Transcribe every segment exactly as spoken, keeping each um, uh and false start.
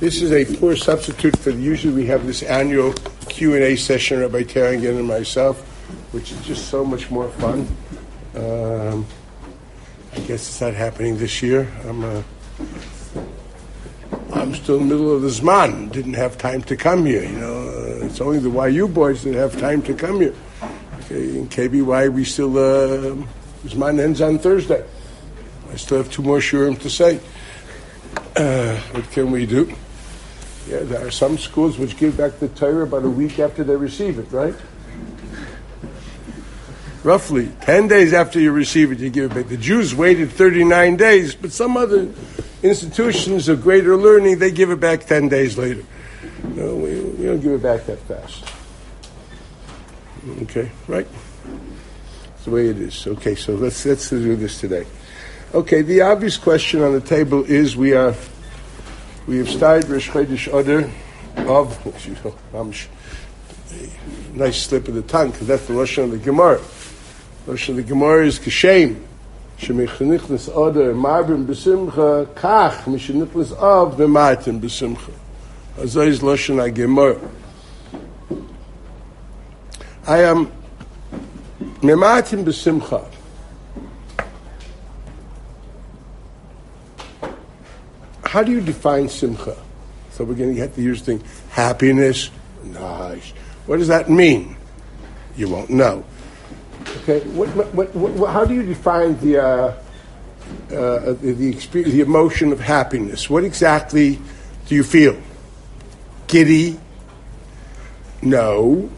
This is a poor substitute for the, usually we have this annual Q and A session, Rabbi Taragin and myself, which is just so much more fun. Um, I guess it's not happening this year. I'm uh, I'm still in the middle of the Zman. Didn't have time to come here. You know, uh, it's only the Y U boys that have time to come here. Okay, in K B Y, we still uh, Zman ends on Thursday. I still have two more shurim to say. Uh, what can we do? Yeah, there are some schools which give back the Torah about a week after they receive it, right? Roughly ten days after you receive it, you give it back. The Jews waited thirty-nine days, but some other institutions of greater learning, they give it back ten days later. No, we, we don't give it back that fast. Okay, right? That's the way it is. Okay, so let's let's do this today. Okay, the obvious question on the table is: we are we have started Rosh Chodesh Adar of a nice slip of the tongue, because that's the Lashon HaGemara. Lashon HaGemara is Keshem Shenichnas Adar Marbin B'Simcha Kach Mishenichnas Av Memaatim B'Simcha. Azay is Lashon HaGemara. I am Memaatim B'Simcha. How do you define simcha? So we're going to have to use things. Happiness? Nice. What does that mean? You won't know. Okay. What? What? what how do you define the uh, uh, the the, experience, the emotion of happiness? What exactly do you feel? Giddy? No.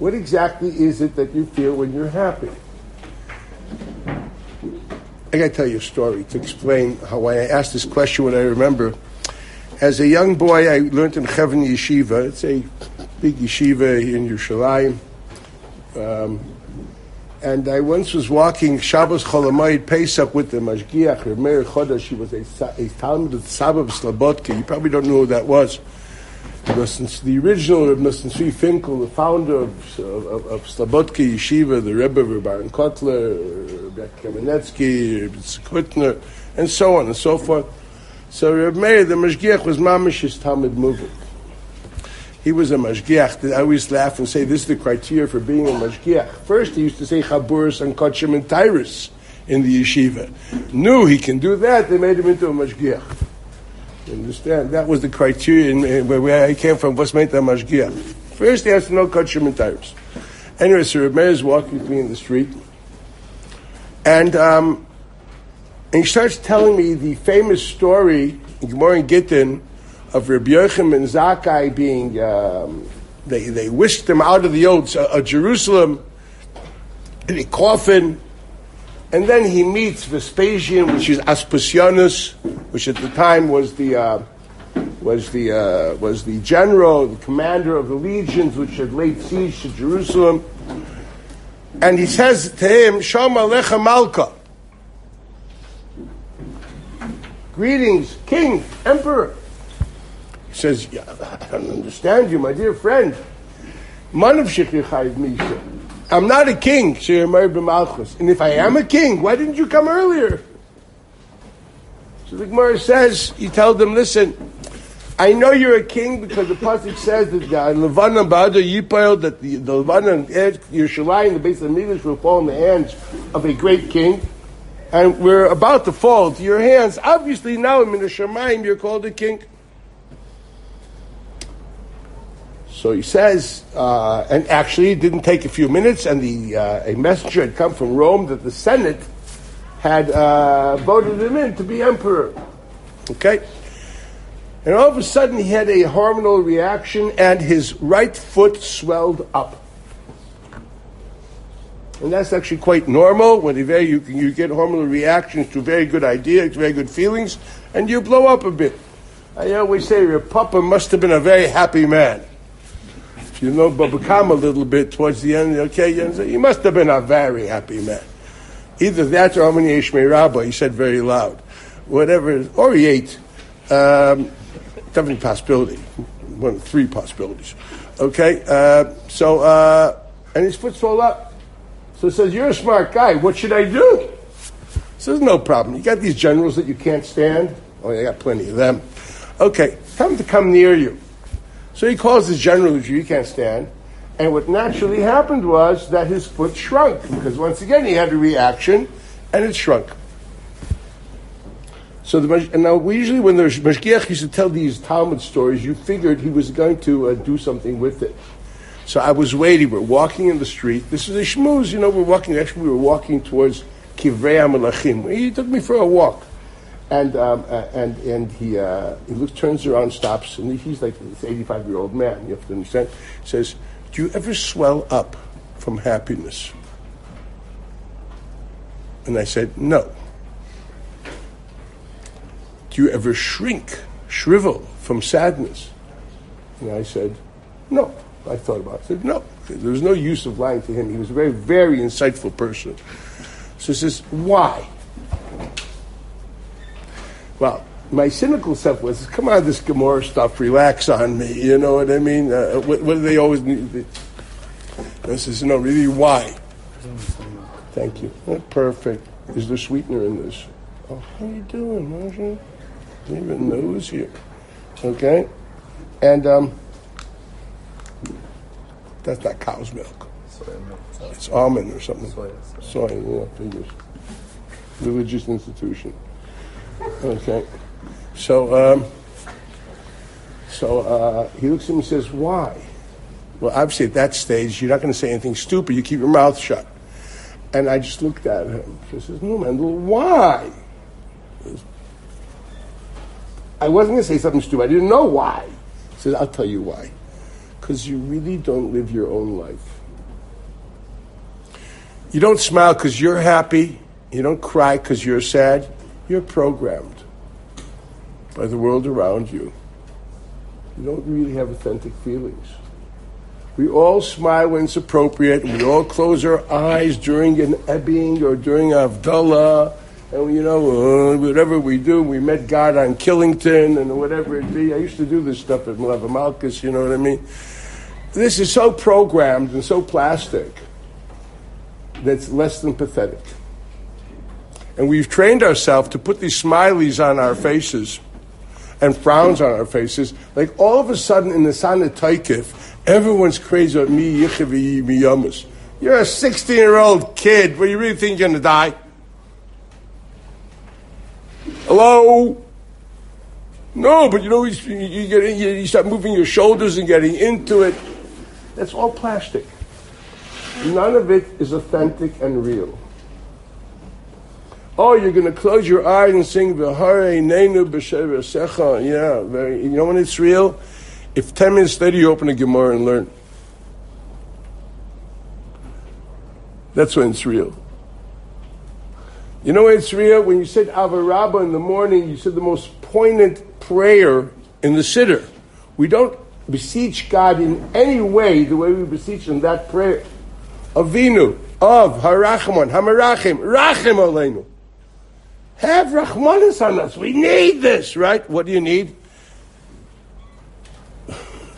What exactly is it that you feel when you're happy? I got to tell you a story to explain how I asked this question when I remember. As a young boy, I learned in Chevron yeshiva. It's a big yeshiva in Yerushalayim. Um, and I once was walking Shabbos Cholamoed Pesach with the Mashgiach, Reb Meir. She was a, a Talmud of Slabodka. You probably don't know who that was. The original Reb Nosson Tzvi Finkel, the founder of, of, of Slabodka Yeshiva, the Rebbe Reb Aharon Kotler, Rebbe Kamenetsky, Rebbe Sekhutner, and so on and so forth. So Reb Meir, the Mashgiach, was mamish his Talmud Muvik. He was a Mashgiach. I always laugh and say this is the criteria for being a Mashgiach. First, he used to say Chaburis and Kotshim and Tyrus in the yeshiva. Knew he can do that, they made him into a Mashgiach. Understand? That was the criteria where I came from. What's meant by Mashgiach? First, he has to know Kachim and Tyrus. Anyway, so Reb Meir is walking with me in the street, and um, and he starts telling me the famous story in Gemora Gittin of Rabbi Yochem and Zakkai being um, they they whisked them out of the oats of uh, uh, Jerusalem in a coffin. And then he meets Vespasian, which is Aspasianus, which at the time was the uh, was the uh, was the general, the commander of the legions, which had laid siege to Jerusalem. And he says to him, "Shom Alechemalka, greetings, King, Emperor." He says, yeah, "I don't understand you, my dear friend. I'm not a king, and if I am a king, why didn't you come earlier?" So the Gemara says, he told them, listen, I know you're a king because the pasuk says that the Levanon ba'Adar Yipol, that the Levanon and Yerushalayim, the base of the Midrash, will fall in the hands of a great king, and we're about to fall to your hands. Obviously now in the Shemaim you're called a king. So he says, uh, and actually it didn't take a few minutes, and the uh, a messenger had come from Rome that the Senate had uh, voted him in to be emperor. Okay? And all of a sudden he had a hormonal reaction, and his right foot swelled up. And that's actually quite normal. When you, very, you, you get hormonal reactions to very good ideas, to very good feelings, and you blow up a bit. I always say your papa must have been a very happy man. You know, but become a little bit towards the end. Okay, you must have been a very happy man. Either that or Amani Yeshmei Rabba, he said very loud. Whatever, or he ate. Um, definitely possibility. One of three possibilities. Okay, uh, so, uh, and his foot's all up. So he says, "You're a smart guy. What should I do?" He says, "No problem. You got these generals that you can't stand. Oh, I got plenty of them. Okay, tell him to come near you. So he calls his general, who you can't stand. And what naturally happened was that his foot shrunk, because once again he had a reaction, and it shrunk. So the and now we usually, when the Mashgiach used to tell these Talmud stories, you figured he was going to uh, do something with it. So I was waiting. We're walking in the street. This is a shmooze, you know. We're walking. Actually, we were walking towards Kivrei HaMelachim. He took me for a walk, and um, and and he uh, he looks, turns around, stops, and he's like this eighty-five-year-old man. You have to understand. He says, "Do you ever swell up from happiness?" And I said, "No." "Do you ever shrink, shrivel from sadness?" And I said, "No." I thought about it. I said, no. There was no use of lying to him. He was a very, very insightful person. So he says, why? Well, my cynical self was, come on, this Gemara stuff, relax on me. You know what I mean? Uh, what, what do they always need? I says, no, really, why? Thank you. Oh, perfect. Is there sweetener in this? Oh, how you doing, Marcia? I don't even know who's here. Okay? And, um... that's not cow's milk. Soy milk. It's almond or something. Soy, soy. soy yeah, figures. Religious institution. Okay. So, um, so uh, he looks at me and says, why? Well, obviously at that stage, you're not going to say anything stupid. You keep your mouth shut. And I just looked at him. He says, no, man, well, why? I wasn't going to say something stupid. I didn't know why. He says, I'll tell you why. Because you really don't live your own life. You don't smile because you're happy. You don't cry because you're sad. You're programmed by the world around you. You don't really have authentic feelings. We all smile when it's appropriate. We all close our eyes during an ebbing or during Havdalah. And, you know, uh, whatever we do, we met God on Killington and whatever it be. I used to do this stuff at Malamalkus, you know what I mean? This is so programmed and so plastic that's less than pathetic. And we've trained ourselves to put these smileys on our faces and frowns on our faces. Like all of a sudden in the Sana Taikif, everyone's crazy about me, Yechivi, me, Yamas. You're a sixteen-year-old kid. What, you really think you're going to die? Hello? No, but you know, you, you, get, you start moving your shoulders and getting into it. That's all plastic. None of it is authentic and real. Oh, you're going to close your eyes and sing, V'harei neinu b'shever secha. Yeah, very, you know when it's real? If ten minutes later you open a Gemara and learn. That's when it's real. You know it's real? When you said Avarabba in the morning, you said the most poignant prayer in the Siddur. We don't beseech God in any way the way we beseech in that prayer. Avinu, Av, Harachman, Hamarachim, Rachim Aleinu. Have Rachmanis on us. We need this, right? What do you need?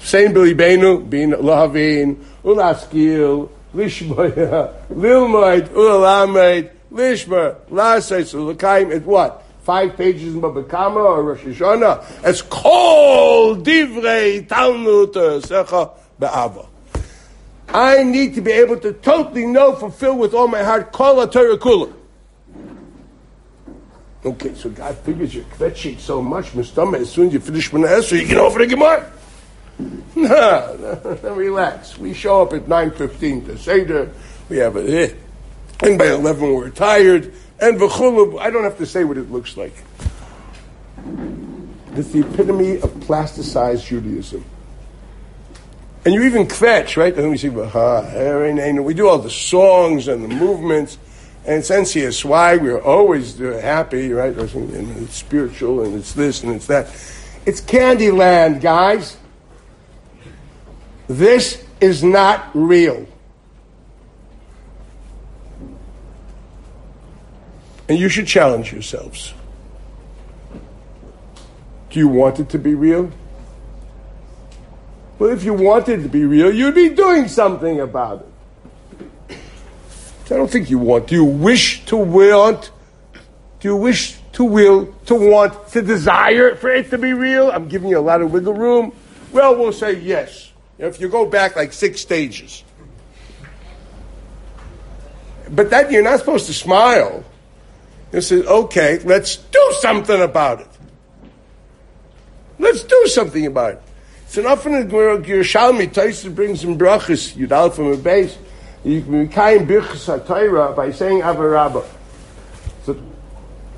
Saint Billy Beinu, Bin Lahavin, Ulaskil, Lishmoya, Lilmoid, Ulalamed, Lishma, Lasais, Lakaim, at what? Five pages in Baba Kama or Rosh Hashanah? It's called Divrei Talmud Secha Be'ava. I need to be able to totally know, fulfill with all my heart, Kol HaTorah Kula. Okay, so God figures your kvetsheet so much, Mustama, as soon as you finish Mona Esra, you get over the Gemara. Nah, no, no, relax. We show up at nine fifteen to Seder. We have a hit. And by eleven we're tired. And v'chulu, I don't have to say what it looks like. It's the epitome of plasticized Judaism. And you even kvetch, right? And we say, we do all the songs and the movements. And it's N C S Y, we're always happy, right? And it's spiritual, and it's this, and it's that. It's Candyland, guys. This is not real. And you should challenge yourselves. Do you want it to be real? Well, if you wanted it to be real, you'd be doing something about it. I don't think you want. Do you wish to want? Do you wish to to will, to want, to desire for it to be real? I'm giving you a lot of wiggle room. Well, we'll say yes. If you go back like six stages. But that you're not supposed to smile. You say, okay, let's do something about it. Let's do something about it. It's enough in the Yerushalayim, Tosfos brings in brachas, Yud Aleph from a base. You can be kaim birchas haTorah by saying Avarabba.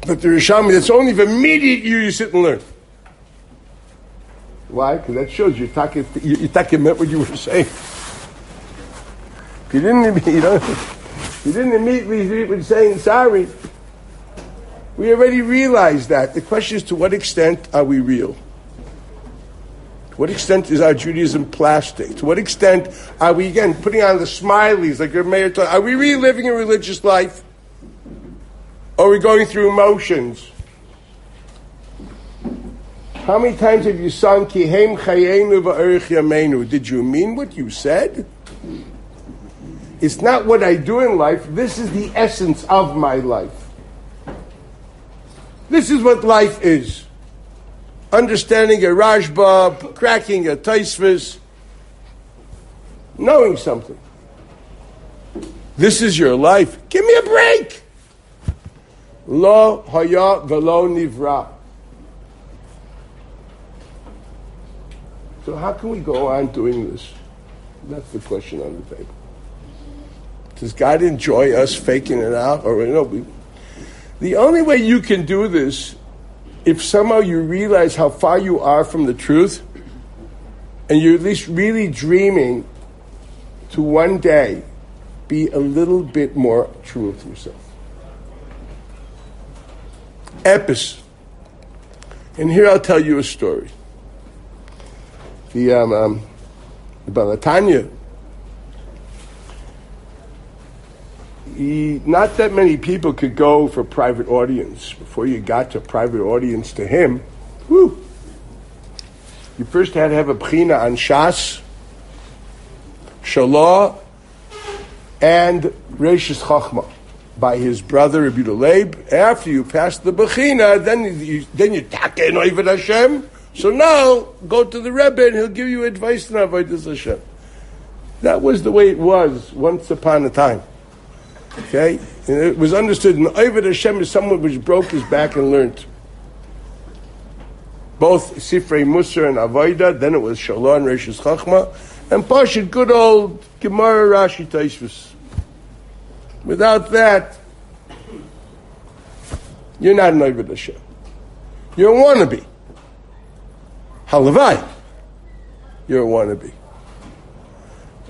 But the Rishonim, that's only for immediate you, you sit and learn. Why? Because that shows you talking, you, you talking meant what you were saying. If you didn't, you know, if you didn't immediately be saying sorry, we already realized that. The question is, to what extent are we real? To what extent is our Judaism plastic? To what extent are we, again, putting on the smileys, like Reb Meir taught? Are we really living a religious life? Or are we going through emotions? How many times have you sung, Kihem Chayenu V'Orech Yameinu? Did you mean what you said? It's not what I do in life. This is the essence of my life. This is what life is. Understanding a Rajba, cracking a Tosfos, knowing something. This is your life. Give me a break. Lo haya velo nivra. So how can we go on doing this? That's the question on the table. Does God enjoy us faking it out? Or no? We, the only way you can do this, if somehow you realize how far you are from the truth, and you're at least really dreaming to one day be a little bit more true to yourself. Epis. And here I'll tell you a story. The um, um, Balatanya, he, not that many people could go for private audience. Before you got to private audience to him, whew, you first had to have a Bechina on Shas, Shalah, and Reishis Chachma by his brother Rebbe Leib. After you pass the Bechina, then you then you take in Oivid Hashem. So now go to the Rebbe and he'll give you advice on Avodas Hashem. That was the way it was once upon a time. Okay, and it was understood in Oivid Hashem is someone which broke his back and learned. Both Sifrei Musar and Avodah, then it was Shalah and Reishis Chachma, and Pashat, good old Gemara Rashi Tosfos. Without that, you're not an Oivid Hashem. You're a wannabe. Halavai, you're a wannabe.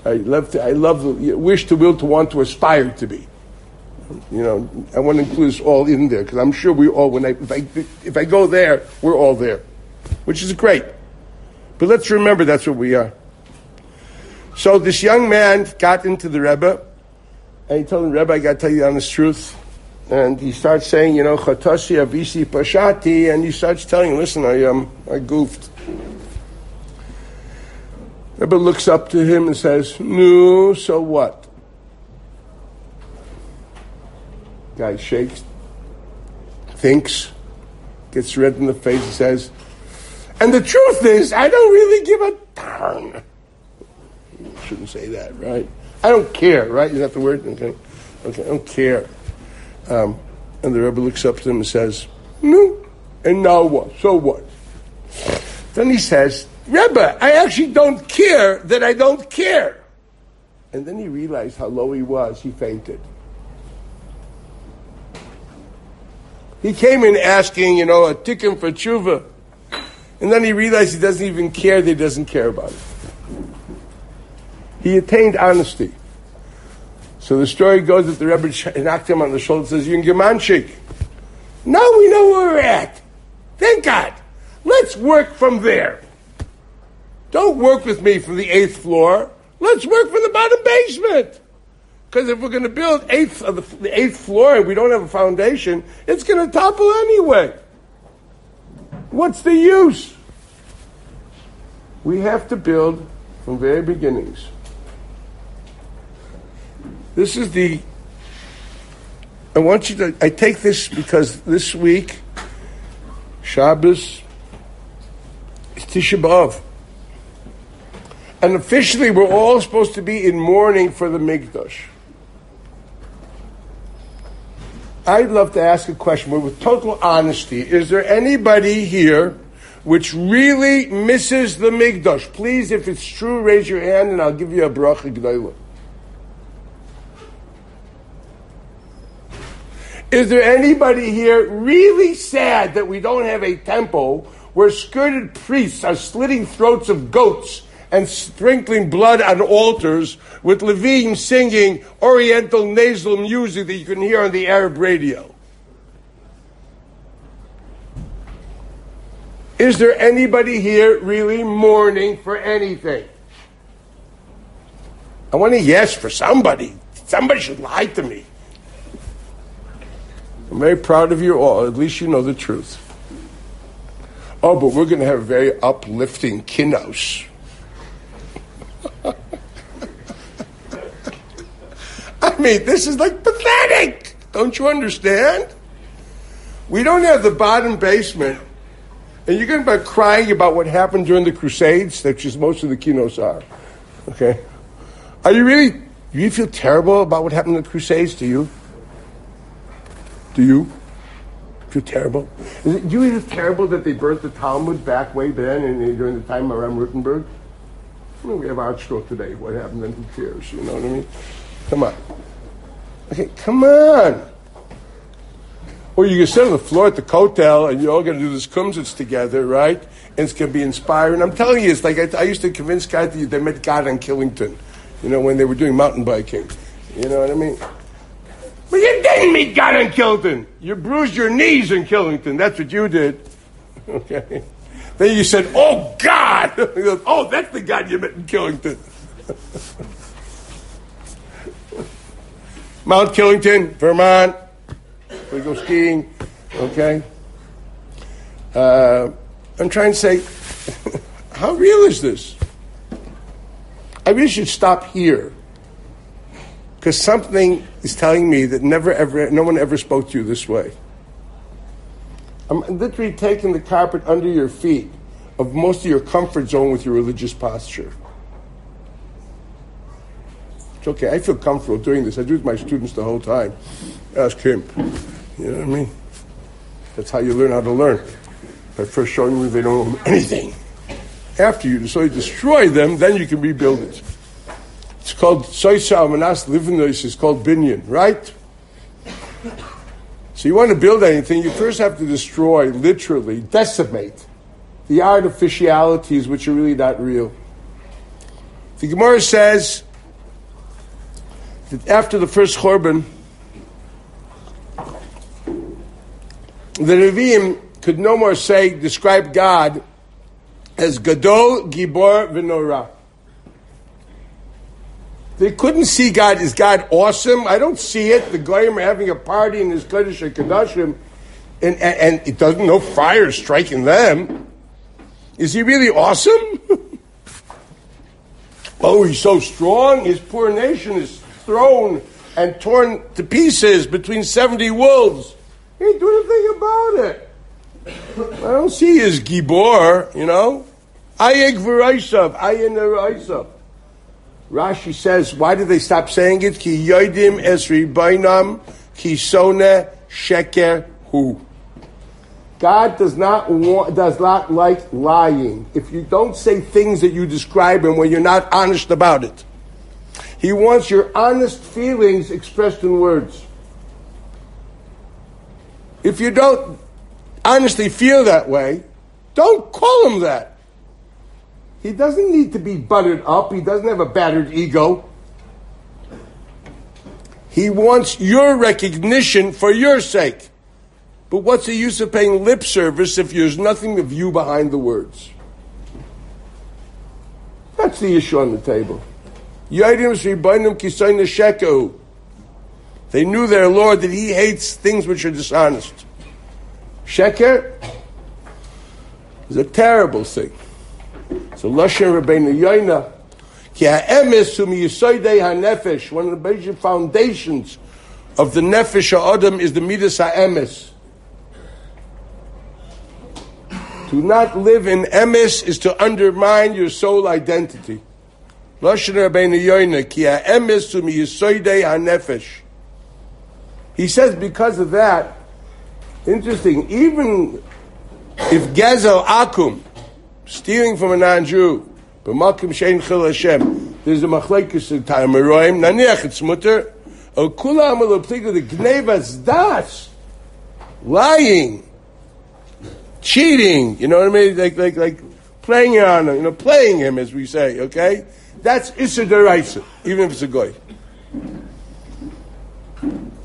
I love to, I love, the, wish to will to want to aspire to be. You know, I want to include us all in there because I'm sure we all, when I if, I, if I go there, we're all there, which is great. But let's remember that's what we are. So this young man got into the Rebbe, and he told him, Rebbe, I got to tell you the honest truth. And he starts saying, you know, Chatasi Avisi Pashati, and he starts telling him, listen, I um, I goofed. Rebbe looks up to him and says, no, so what? Guy shakes, thinks, gets red in the face and says, and the truth is, I don't really give a darn. Shouldn't say that, right? I don't care, right? Is that the word? Okay, okay, I don't care. Um, and the Rebbe looks up to him and says, no, and now what? So what? Then he says, Rebbe, I actually don't care that I don't care. And then he realized how low he was. He fainted. He came in asking, you know, a tikkun for tshuva. And then he realized he doesn't even care that he doesn't care about it. He attained honesty. So the story goes that the Rebbe knocked him on the shoulder and says, you're in Germanchik. Now we know where we're at. Thank God. Let's work from there. Don't work with me from the eighth floor. Let's work from the bottom basement. Because if we're going to build eighth of the, the eighth floor and we don't have a foundation, it's going to topple anyway. What's the use? We have to build from very beginnings. This is the... I want you to... I take this because this week... Shabbos is Tisha B'Av. And officially, we're all supposed to be in mourning for the Mikdash. I'd love to ask a question with total honesty. Is there anybody here which really misses the Mikdash? Please, if it's true, raise your hand and I'll give you a bracha gdola. Is there anybody here really sad that we don't have a temple where skirted priests are slitting throats of goats and sprinkling blood on altars with Levim singing oriental nasal music that you can hear on the Arab radio? Is there anybody here really mourning for anything? I want a yes for somebody. Somebody should lie to me. I'm very proud of you all. At least you know the truth. Oh, but we're going to have a very uplifting kinos. I mean, this is like pathetic. Don't you understand? We don't have the bottom basement. And you're going to be crying about what happened during the Crusades, which is most of the kinos are. Okay? Are you really, do you feel terrible about what happened in the Crusades to you? Do you? Feel terrible? Is it, do you feel really terrible that they burnt the Talmud back way then and during the time of Aram Rutenberg? I mean, we have our stroke today. What happened then? Who cares? You know what I mean? Come on. Okay, come on. Or you can sit on the floor at the Kotel and you're all going to do this kumsitz together, right? And it's going to be inspiring. I'm telling you, it's like I, I used to convince guys that they met God on Killington, you know, when they were doing mountain biking. You know what I mean? But you didn't meet God in Killington. You bruised your knees in Killington. That's what you did. Okay. Then you said, oh, God. Goes, oh, that's the God you met in Killington. Mount Killington, Vermont. We go skiing. Okay. Uh, I'm trying to say, how real is this? I really should stop here. Because something is telling me that never ever, no one ever spoke to you this way. I'm literally taking the carpet under your feet of most of your comfort zone with your religious posture. It's okay. I feel comfortable doing this. I do it with my students the whole time. Ask him. You know what I mean? That's how you learn how to learn. By first showing them they don't know anything. After you so you destroy them, then you can rebuild it. It's called Soisa Amanas Livnois, it's called Binyan, right? So you want to build anything, you first have to destroy, literally, decimate the artificialities which are really not real. The Gemara says that after the first Chorban, the Nevi'im could no more say, describe God as Gadol, Gibor, V'Norah. They couldn't see God. Is God awesome? I don't see it. The Goyim are having a party in his Kodesh HaKadoshim, and, and, and it doesn't, no fire is striking them. Is he really awesome? Oh, he's so strong. His poor nation is thrown and torn to pieces between seventy wolves. He didn't do anything about it. I don't see his Gibor, you know. Ayeg V'Raisav, Ayin V'Raisav. Rashi says, why did they stop saying it? Ki yodim es ribainam ki sona sheker hu. God does not want, does not like lying. If you don't say things that you describe him when you're not honest about it, he wants your honest feelings expressed in words. If you don't honestly feel that way, don't call him that. He doesn't need to be buttered up. He doesn't have a battered ego. He wants your recognition for your sake. But what's the use of paying lip service if there's nothing of you behind the words? That's the issue on the table. They knew their Lord that he hates things which are dishonest. Sheker is a terrible thing. So Lashon Rabbeinu Yoina, ki ha'emes hu miyisoidei ha'nefesh. One of the major foundations of the nefesh ha'adam is the midas ha'emes. To not live in emes is to undermine your soul identity. He says because of that, interesting, even if Gezel Akum, stealing from a non-Jew, there's a machlekes in time, naniach it's mutter, or kulam alaptika, the gnevas das, lying, cheating, you know what I mean? Like, like, like playing on him, you know, playing him, as we say, okay? That's Issa Deraisa, even if it's a goy.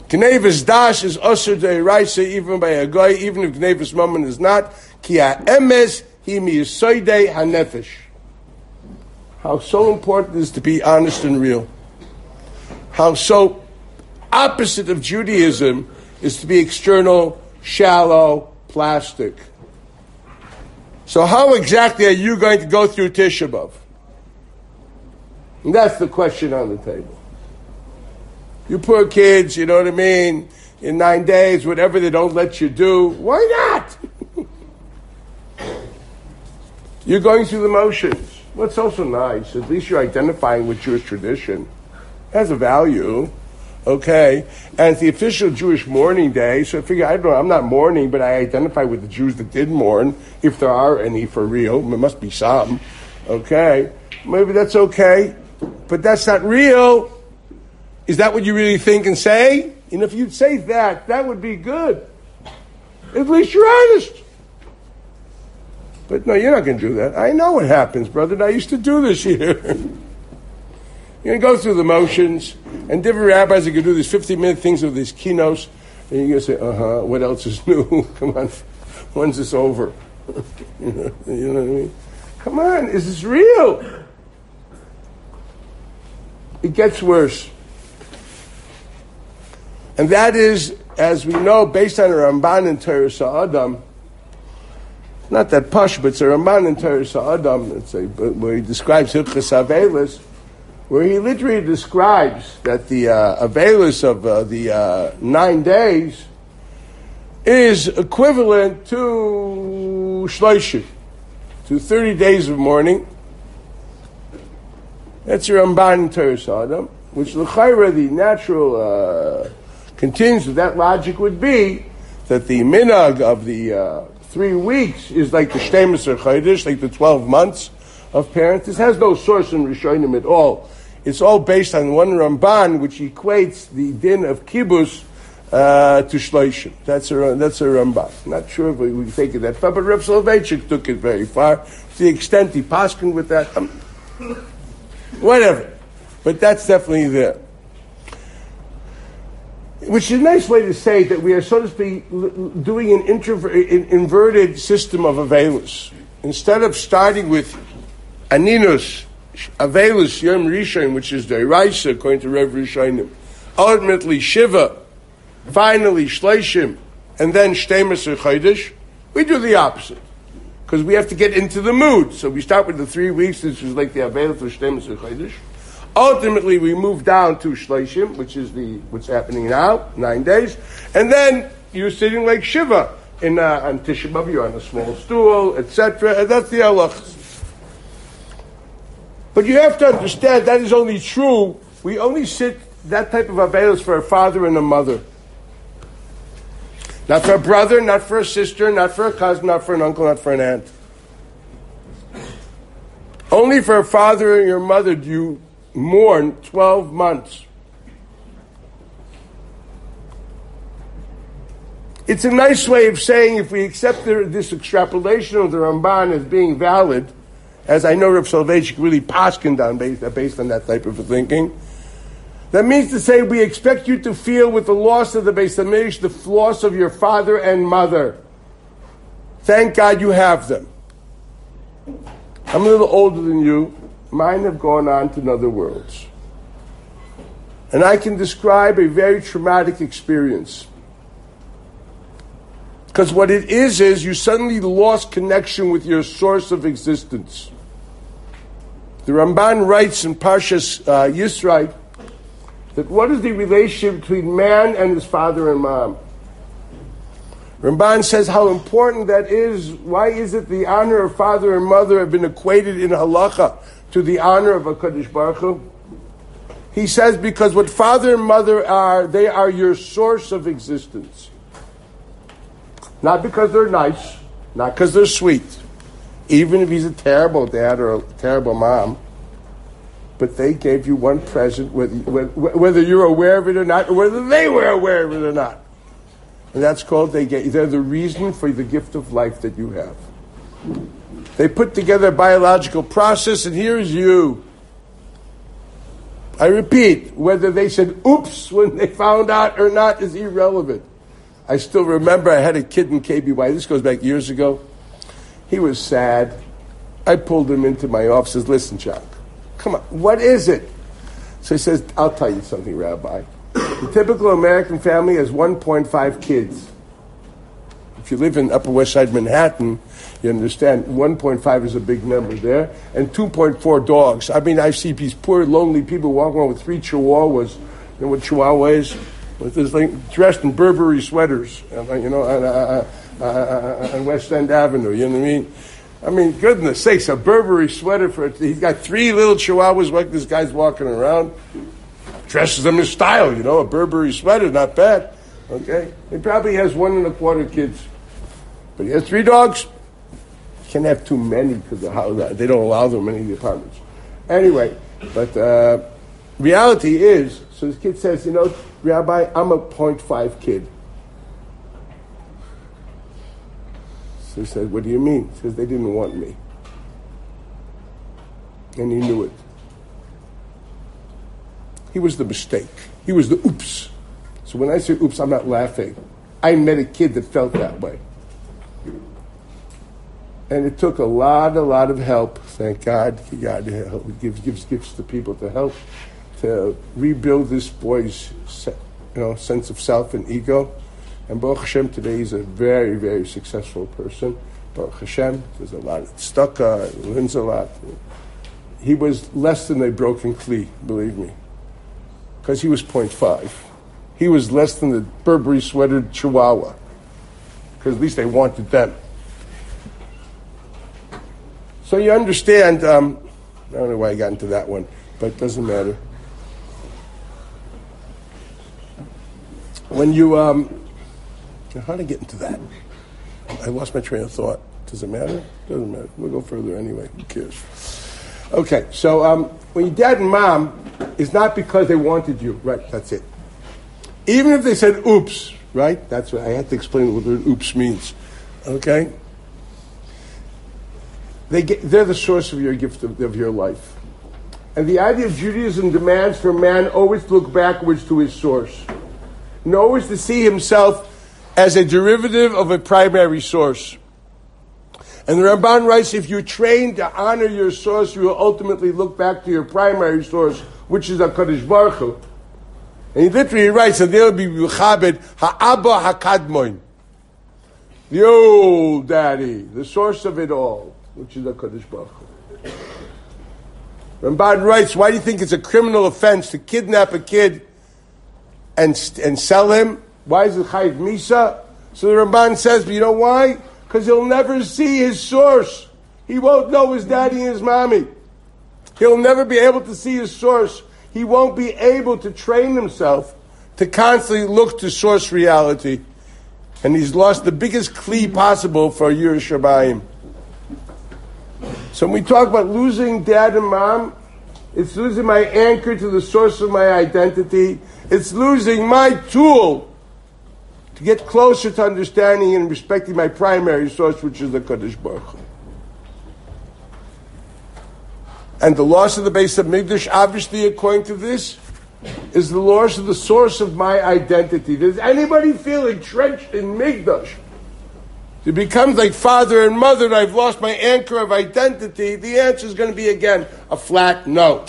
Gnevis Dash is Issa Deraisa, even by a goy, even if Gnevis Mammon is not. Ki ha'emes hi miyisoidei hanefesh. How so important it is to be honest and real. How so opposite of Judaism is to be external, shallow, plastic. So how exactly are you going to go through Tisha B'Av? And that's the question on the table. You poor kids, you know what I mean, in nine days, whatever they don't let you do, why not? You're going through the motions. What's also nice, at least you're identifying with Jewish tradition. It has a value, okay? And it's the official Jewish mourning day, so I figure, I don't know, I'm not mourning, but I identify with the Jews that did mourn, if there are any for real. There must be some, okay? Maybe that's okay, but that's not real. Is that what you really think and say? And if you'd say that, that would be good. At least you're honest. But no, you're not going to do that. I know what happens, brother, and I used to do this here. You're going to go through the motions, and different rabbis are going to do these fifty-minute things with these kinos, and you're going to say, uh-huh, what else is new? Come on, when's this over? you, know, you know what I mean? Come on, is this real? It gets worse. And that is, as we know, based on the Ramban and Torah Sa'adam, not that posh, but it's a Ramban in Torah Sa'adam, it's a, where he describes Hilchas Avelis, where he literally describes that the uh, Avelis of uh, the uh, nine days is equivalent to Shloshim, to thirty days of mourning. That's your Ramban in Torah Sa'adam, which l'chayra, the natural uh, continues with that logic would be that the minhag of the uh, three weeks is like the Shtemeser Chodesh, like the twelve months of parents. This has no source in Rishonim at all. It's all based on one Ramban, which equates the din of kibbutz uh, to shloshim. That's a that's a Ramban. Not sure if we would take it that far, but Reb Soloveitchik took it very far to the extent he poskened with that. Um, whatever, but that's definitely there. Which is a nice way to say that we are, so to speak, doing an, introver- an inverted system of Avelus. Instead of starting with Aninus, Avelus, Yom Rishon, which is Deiraisa, according to Rev Rishonim, ultimately Shiva, finally Shleishim, and then Shtemeser Chodesh, we do the opposite. Because we have to get into the mood. So we start with the three weeks, which is like the Avelus of Shtemeser Chodesh. Ultimately, we move down to Shleishim, which is the what's happening now, nine days. And then you're sitting like Shiva in, uh, on Tisha B'Av, you're on a small stool, et cetera. And that's the halachas. But you have to understand that is only true. We only sit that type of avelos for a father and a mother. Not for a brother, not for a sister, not for a cousin, not for an uncle, not for an aunt. Only for a father and your mother do you mourn twelve months. It's a nice way of saying, if we accept the, this extrapolation of the Ramban as being valid, as I know Reb Soloveitchik really poskened on based, based on that type of thinking, that means to say we expect you to feel with the loss of the Beis Hamidrash, the loss of your father and mother. Thank God you have them. I'm a little older than you. Mine have gone on to other worlds. And I can describe a very traumatic experience. Because what it is, is you suddenly lost connection with your source of existence. The Ramban writes in Parshas uh, Yisrael that what is the relationship between man and his father and mom? Ramban says how important that is. Why is it the honor of father and mother have been equated in halacha to the honor of HaKadosh Baruch Hu? He says because what father and mother are, they are your source of existence. Not because they're nice, not because they're sweet, even if he's a terrible dad or a terrible mom, but they gave you one present, whether, whether you're aware of it or not, or whether they were aware of it or not. And that's called, they get, they're the reason for the gift of life that you have. They put together a biological process, and here's you. I repeat, whether they said oops when they found out or not is irrelevant. I still remember I had a kid in K B Y. This goes back years ago. He was sad. I pulled him into my office and said, listen, Chuck, come on, what is it? So he says, I'll tell you something, Rabbi. The typical American family has one point five kids. If you live in Upper West Side Manhattan, you understand one point five is a big number there, and two point four dogs. I mean, I see these poor, lonely people walking around with three chihuahuas. You know what chihuahua is? With this thing, dressed in Burberry sweaters, you know, on, uh, uh, on West End Avenue. You know what I mean? I mean, goodness sakes, a Burberry sweater for he's got three little chihuahuas like this guy's walking around, dresses them in style. You know, a Burberry sweater, not bad. Okay, he probably has one and a quarter kids, but he has three dogs. You can't have too many because they don't allow them in any of the apartments. Anyway, but uh, reality is, so this kid says, you know, Rabbi, I'm a point five kid. So he said, what do you mean? He says, they didn't want me. And he knew it. He was the mistake. He was the oops. So when I say oops, I'm not laughing. I met a kid that felt that way. And it took a lot, a lot of help. Thank God, God gives, gives gifts to people to help to rebuild this boy's, you know, sense of self and ego. And Baruch Hashem today is a very, very successful person. Baruch Hashem, there's a lot of tzedakah, learns a lot. He was less than a broken kli, believe me, because he was point five. He was less than the Burberry sweatered chihuahua, because at least they wanted them. So you understand, um, I don't know why I got into that one, but it doesn't matter. When you, um, how did I get into that? I lost my train of thought. Does it matter? Doesn't matter. We'll go further anyway. Who cares? Okay, so um, when your dad and mom, it's not because they wanted you. Right, that's it. Even if they said oops, right? That's what I had to explain what the word oops means. Okay? They get, they're the source of your gift of, of your life. And the idea of Judaism demands for man always to look backwards to his source, and always to see himself as a derivative of a primary source. And the Ramban writes, if you train to honor your source, you will ultimately look back to your primary source, which is HaKadosh Baruch Hu. And he literally writes, and there will be Yuchabed, Ha'aba HaKadmoin, the old daddy, the source of it all, which is HaKadosh Baruch Hu. Ramban writes, why do you think it's a criminal offense to kidnap a kid and and sell him? Why is it Chayiv Misa? So the Ramban says, but you know why? Because he'll never see his source. He won't know his daddy and his mommy. He'll never be able to see his source. He won't be able to train himself to constantly look to source reality. And he's lost the biggest kli possible for Yerushalayim. So when we talk about losing dad and mom, it's losing my anchor to the source of my identity. It's losing my tool to get closer to understanding and respecting my primary source, which is the Kodesh Baruch Hu. And the loss of the Beis Hamikdash, obviously, according to this, is the loss of the source of my identity. Does anybody feel entrenched in Mikdash? It becomes like father and mother, and I've lost my anchor of identity. The answer is going to be, again, a flat no.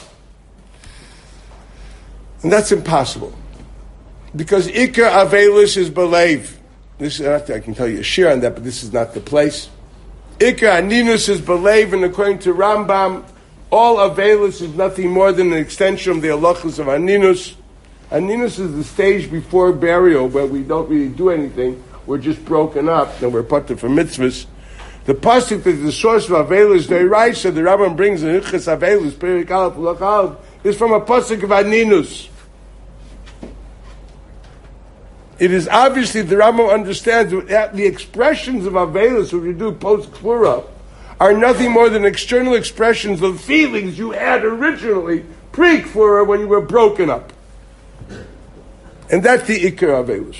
And that's impossible. Because Iker Avelis is Belev. This is, I can tell you a share on that, but this is not the place. Iker Aninus is Belev, and according to Rambam, all Avelis is nothing more than an extension of the halachas of Aninus. Aninus is the stage before burial where we don't really do anything. we're just broken up, and we're putted for mitzvahs. The pasuk that the source of Avelus Deiraisa, the Rambam brings in Hilchos Avelus, Perik Aleph Ulach Aleph, is from a pasuk of Aninus. It is obviously the Rambam understands that the expressions of Avelus, which we do post-Klura, are nothing more than external expressions of feelings you had originally pre-Klura when you were broken up. And that's the Iker Avelus.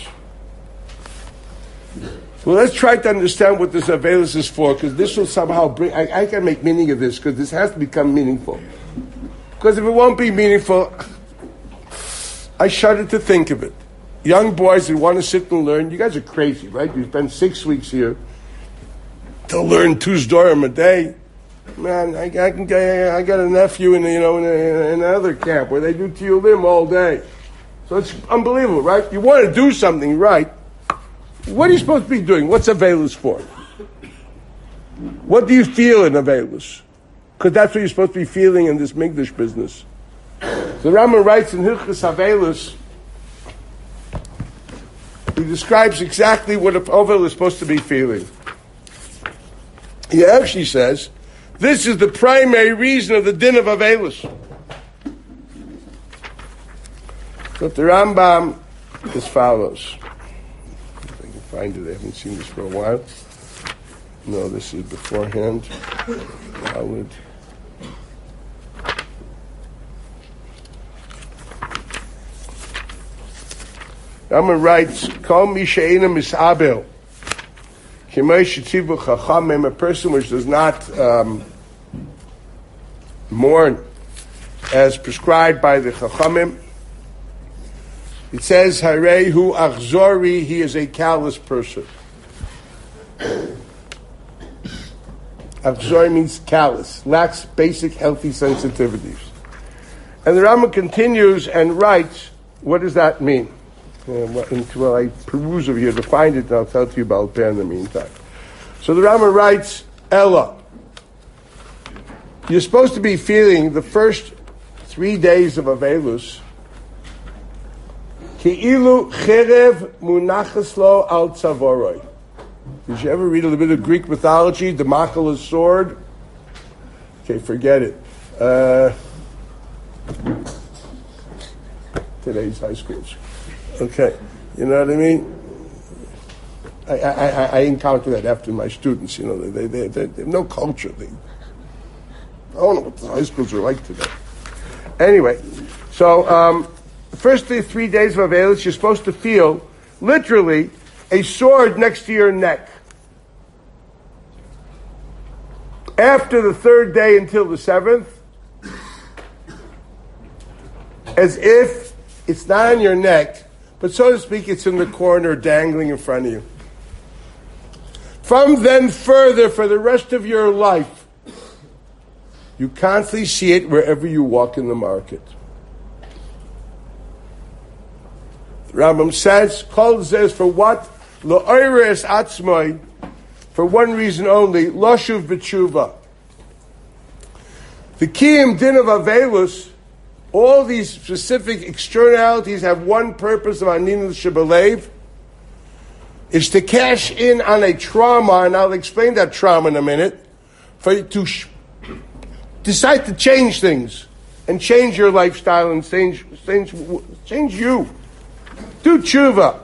Well, let's try to understand what this Avelus is for, because this will somehow bring... I, I can make meaning of this, because this has to become meaningful. Because if it won't be meaningful, I shudder to think of it. Young boys who want to sit and learn, you guys are crazy, right? You spend six weeks here to learn two Zdorim a day. Man, I, I, can, I, I got a nephew in, you know, in, a, in another camp where they do Tiyulim all day. So it's unbelievable, right? You want to do something right. What are you supposed to be doing? What's Avelus for? What do you feel in Avelus? Because that's what you're supposed to be feeling in this Migdash business. The Rambam writes in Hilchos Avelus, he describes exactly what a Ovel is supposed to be feeling. He actually says, this is the primary reason of the din of Avelus. So the Rambam is follows. If I can find it, I haven't seen this for a while. No, this is beforehand. I would... Rambam writes, Kol mi she'eino mis'abel, kimei she'tzivu chachamim, a person which does not um, mourn, as prescribed by the chachamim. It says, Harei hu achzori, he is a callous person. Achzori means callous, lacks basic healthy sensitivities. And the Rambam continues and writes, what does that mean? Well, I peruse over here to find it, and I'll tell you about it in the meantime. So the Rambam writes, Ella, you're supposed to be feeling the first three days of Avelus, Ki'ilu cherev munachas lo al tzavoroi. Did you ever read a little bit of Greek mythology? Damocles' sword? Okay, forget it. Uh, today's high schools. Okay, you know what I mean? I, I, I, I encounter that after my students, you know, they, they, they, they have no culture. They, I don't know what the high schools are like today. Anyway, so um, the first three, three days of Avelus, you're supposed to feel, literally, a sword next to your neck. After the third day until the seventh, as if it's not on your neck, but so to speak, it's in the corner, dangling in front of you. From then further, for the rest of your life, you constantly see it wherever you walk in the market. The Rambam says, Kol says, for what? L'oireh es atzmai, for one reason only, Loshuv b'tshuva. The kiyum din of Avelus, all these specific externalities have one purpose of Aninus Shebelev, is to cash in on a trauma, and I'll explain that trauma in a minute, for to sh- decide to change things, and change your lifestyle, and change change, change you. Do tshuva.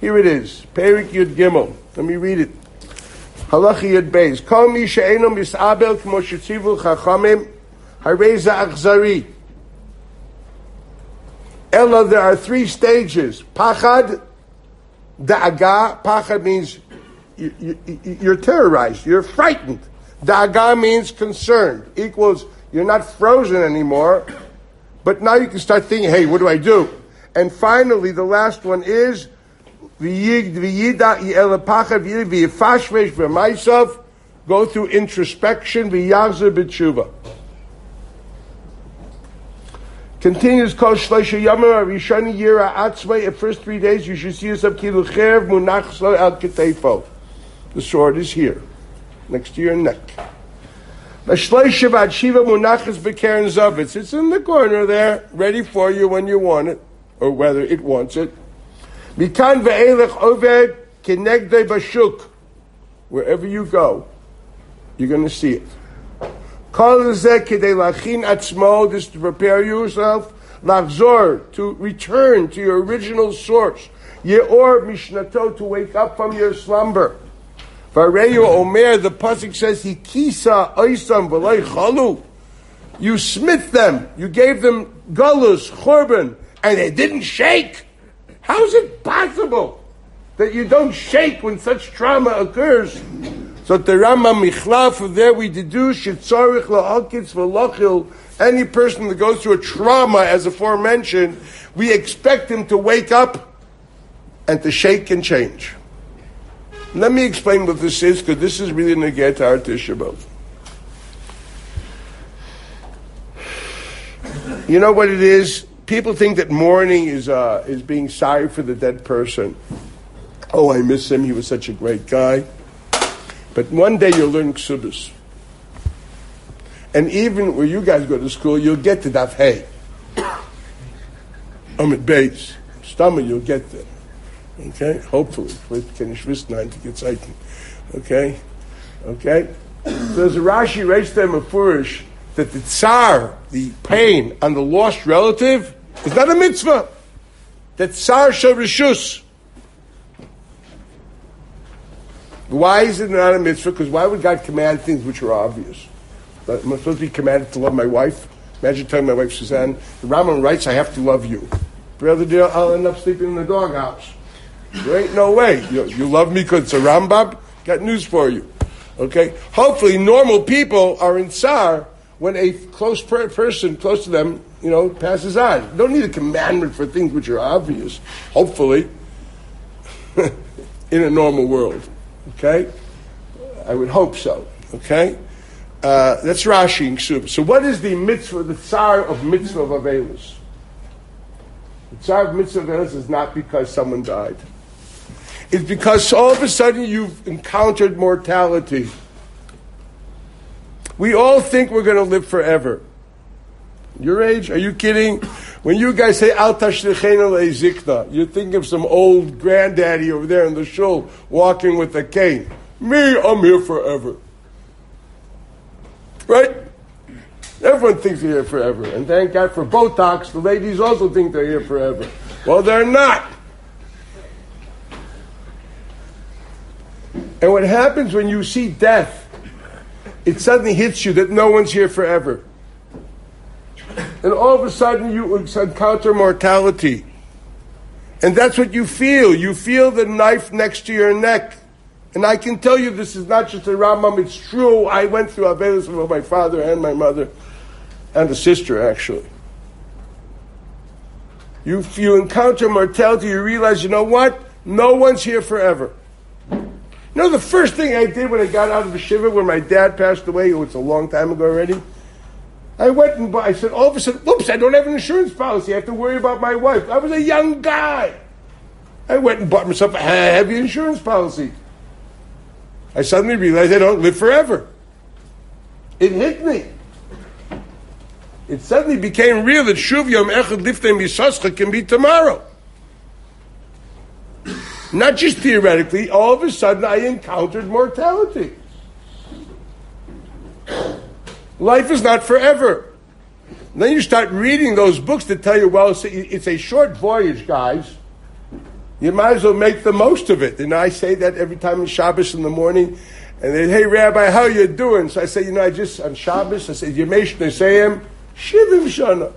Here it is. Perik Yud Gimel. Let me read it. Halachi Yud Beis. Kol mi she'eino mis'abel k'mo shetzivu chachamim, harei ze achzari. Ella, there are three stages. Pachad, da'aga. Pachad means you, you, you're terrorized. You're frightened. Da'aga means concerned. Equals you're not frozen anymore, but now you can start thinking, hey, what do I do? And finally, the last one is go through introspection, v'yachzor b'tshuva. Continues, Kol Shleisha Yamim Rishoni Yira Atzmai. At first three days, you should see yourself Kilu Cherev Munachas Lo Al Ketefo. The sword is here, next to your neck. Shleisha Vad Shiva Munachas B'Keren Zavitz. It's in the corner there, ready for you when you want it, or whether it wants it. Mikan Ve'elech Oved Kinegdei bashuk. Wherever you go, you're going to see it. Kol zeh kedei lachin atzmo, just to prepare yourself, lachzor, to return to your original source, ye'or mishnato, to wake up from your slumber. Vareyu omer, the pasuk says, hikisa oisam v'loi chalu. You smit them, you gave them galus, chorban, and they didn't shake. How is it possible that you don't shake when such trauma occurs? So the Rambam Michlaf, from there we deduce, shetzorich la'alkitz v'lochil, any person that goes through a trauma, as aforementioned, we expect him to wake up and to shake and change. Let me explain what this is, because this is really neged to our Tisha B'Av. You know what it is? People think that mourning is uh, is being sorry for the dead person. Oh, I miss him. He was such a great guy. But one day you'll learn Ksubas. And even where you guys go to school, you'll get to Daf Hey. I'm at Beis. Stomach, you'll get there. Okay? Hopefully. Okay? Okay? There's a Rashi writes them Mefurish that the tsar, the pain on the lost relative, is not a mitzvah. That tsar shel reshus. Why is it not a mitzvah? Because why would God command things which are obvious? Am I supposed to be commanded to love my wife? Imagine telling my wife, Suzanne, the Rambam writes, I have to love you. Brother dear, I'll end up sleeping in the doghouse. There ain't no way. You, you love me because it's a Rambam? Got news for you. Okay? Hopefully normal people are in tsar when a close per- person close to them, you know, passes on. You don't need a commandment for things which are obvious, hopefully, in a normal world. Okay? I would hope so. Okay? Uh, that's Rashi in Ksubah. So what is the mitzvah, the tsar of mitzvah of Avelis? The tsar of mitzvah of Avelis is not because someone died. It's because all of a sudden you've encountered mortality. We all think we're going to live forever. Your age? Are you kidding? When you guys say, Al Tashlichena Le'ezikna, you think of some old granddaddy over there in the shul walking with a cane. Me, I'm here forever. Right? Everyone thinks they're here forever. And thank God for Botox, the ladies also think they're here forever. Well, they're not. And what happens when you see death, it suddenly hits you that no one's here forever. And all of a sudden you encounter mortality. And that's what you feel. You feel the knife next to your neck. And I can tell you this is not just a Rambam, it's true. I went through Avelis with my father and my mother and a sister, actually. You, you encounter mortality, you realize, you know what? No one's here forever. You know, the first thing I did when I got out of the shiva, when my dad passed away, oh, it's a long time ago already, I went and bought, I said, all of a sudden, whoops, I don't have an insurance policy. I have to worry about my wife. I was a young guy. I went and bought myself a heavy insurance policy. I suddenly realized I don't live forever. It hit me. It suddenly became real that Shuv Yom Echad Lifnei Misascha can be tomorrow. Not just theoretically, all of a sudden I encountered mortality. Life is not forever. And then you start reading those books that tell you, well, it's a, it's a short voyage, guys. You might as well make the most of it. And I say that every time on Shabbos in the morning. And they say, hey, Rabbi, how you doing? So I say, you know, I just, on Shabbos, I say, Yemei Shnei Seim, Shivim Shana.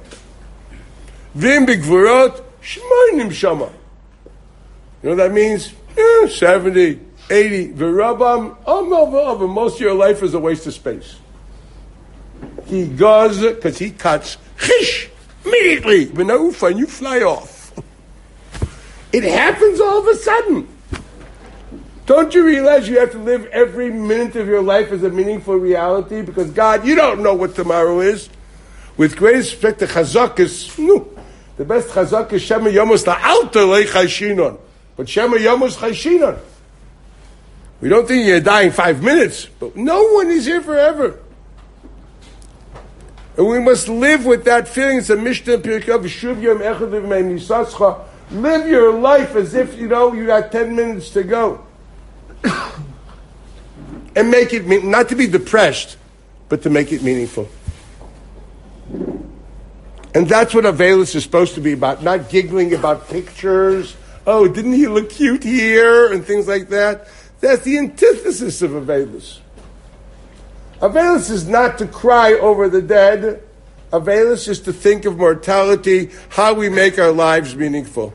Vim B'Gvurot, Shmoinim Shama. You know what that means? Yeah, seventy, eighty. V'rabam, over. Most of your life is a waste of space. He goes, because he cuts, chish, immediately. V'naufa, and you fly off. It happens all of a sudden. Don't you realize you have to live every minute of your life as a meaningful reality? Because God, you don't know what tomorrow is. With great respect, the chazak is, no, the best chazak is Shema Yomos La'alta Leichai Shinon. But Shema Yomus Chashinon. We don't think you're dying five minutes, but no one is here forever. And we must live with that feeling. It's a Mishnah Pirkei Avos, Shuv Yom Echad Lifnei Misascha, Live your life as if, you know, you got ten minutes to go. And make it, mean, not to be depressed, but to make it meaningful. And that's what Avelis is supposed to be about, not giggling about pictures. Oh, didn't he look cute here? And things like that. That's the antithesis of Avelis. Avelis is not to cry over the dead. Avelis is to think of mortality, how we make our lives meaningful.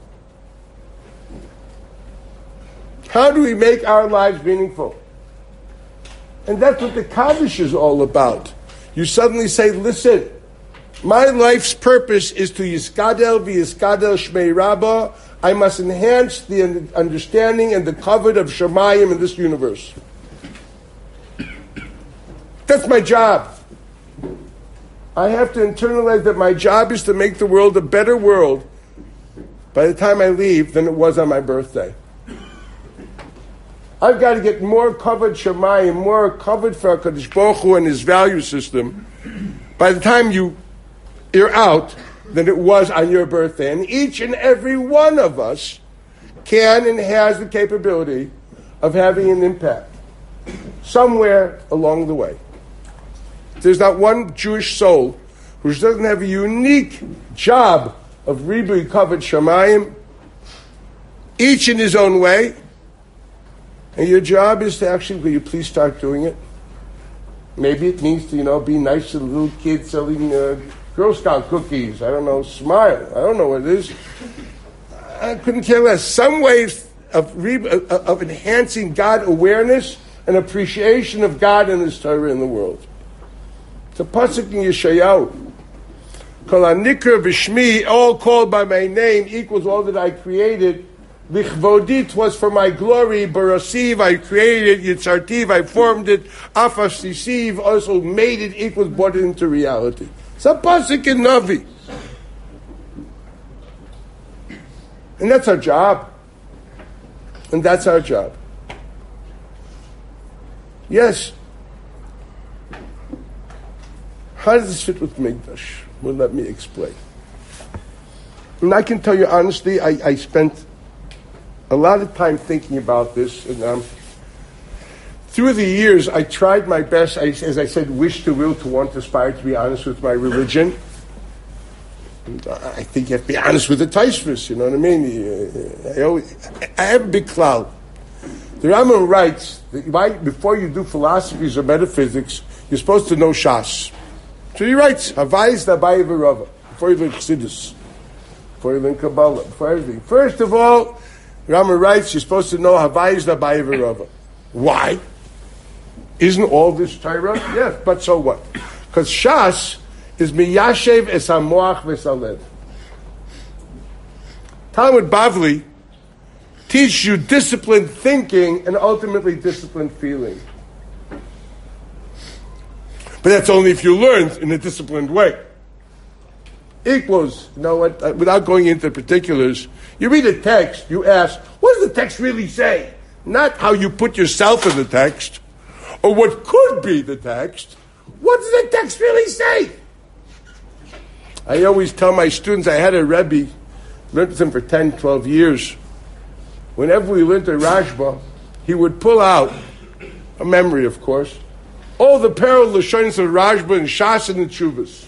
How do we make our lives meaningful? And that's what the Kaddish is all about. You suddenly say, listen, my life's purpose is to Yiskadel v'Yiskadel Shmei Rabbah. I must enhance the understanding and the covet of Shemaim in this universe. That's my job. I have to internalize that my job is to make the world a better world by the time I leave than it was on my birthday. I've got to get more covered Shemayim, more covered for HaKadosh Baruch Hu and his value system by the time you, you're out than it was on your birthday. And each and every one of us can and has the capability of having an impact somewhere along the way. There's not one Jewish soul who doesn't have a unique job of Ribui Kavod Shamayim, each in his own way. And your job is to actually, will you please start doing it? Maybe it means to, you know, be nice to the little kid selling uh, Girl Scout cookies. I don't know, smile. I don't know what it is. I couldn't care less. Some ways of, of enhancing God awareness and appreciation of God and His Torah in the world. It's a pasuk in Yeshayahu. Kol hanikra v'shmi, all called by my name, equals all that I created. Lichvodit was for my glory. Barasiv, I created. Yitzartiv, I formed it. Afasisiv, also made it, equals brought it into reality. It's a pasuk in Navi. And that's our job. And that's our job. Yes. How does this fit with Mikdash? Well, let me explain. And I can tell you honestly, I, I spent a lot of time thinking about this. And um, through the years, I tried my best, I, as I said, wish to will to want to aspire to be honest with my religion. And I think you have to be honest with the Taisvus, you know what I mean? I, always, I have a big cloud. The Rambam writes that why, before you do philosophies or metaphysics, you're supposed to know Shas. So he writes, Havayis Dabai V'Rava, before you learn Chassidus, before you learn Kabbalah, before everything. First of all, Rama writes, you're supposed to know Havayis Dabai V'Rava. Why? Isn't all this Torah? Yes, but so what? Because Shas is Miyashev Es HaMoach V'Salev. Talmud Bavli teaches you disciplined thinking and ultimately disciplined feeling. But that's only if you learn in a disciplined way. Equals, you know what, without going into particulars, you read a text, you ask, what does the text really say? Not how you put yourself in the text, or what could be the text. What does the text really say? I always tell my students, I had a Rebbe, learned with him for ten, twelve years. Whenever we learned a Rajba, he would pull out, a memory of course, all the parallel Lashonis of Rajba and Shas and the Tshuvas.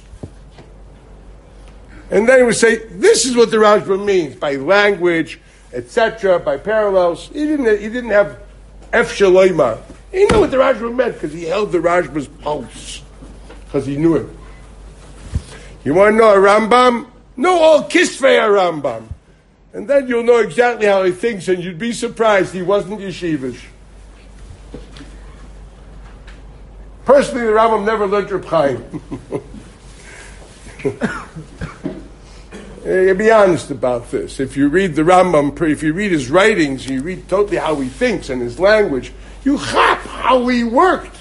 And then he would say, this is what the Rajba means, by language, et cetera, by parallels. He didn't, he didn't have F. Shaloimar. He knew what the Rajba meant because he held the Rajba's pulse, because he knew it. You want to know a Rambam? Know all Kisvei a Rambam. And then you'll know exactly how he thinks, and you'd be surprised he wasn't yeshivish. Personally, the Rambam never learned Reb Chaim. You be honest about this. If you read the Rambam, if you read his writings, you read totally how he thinks and his language, you chop how he worked.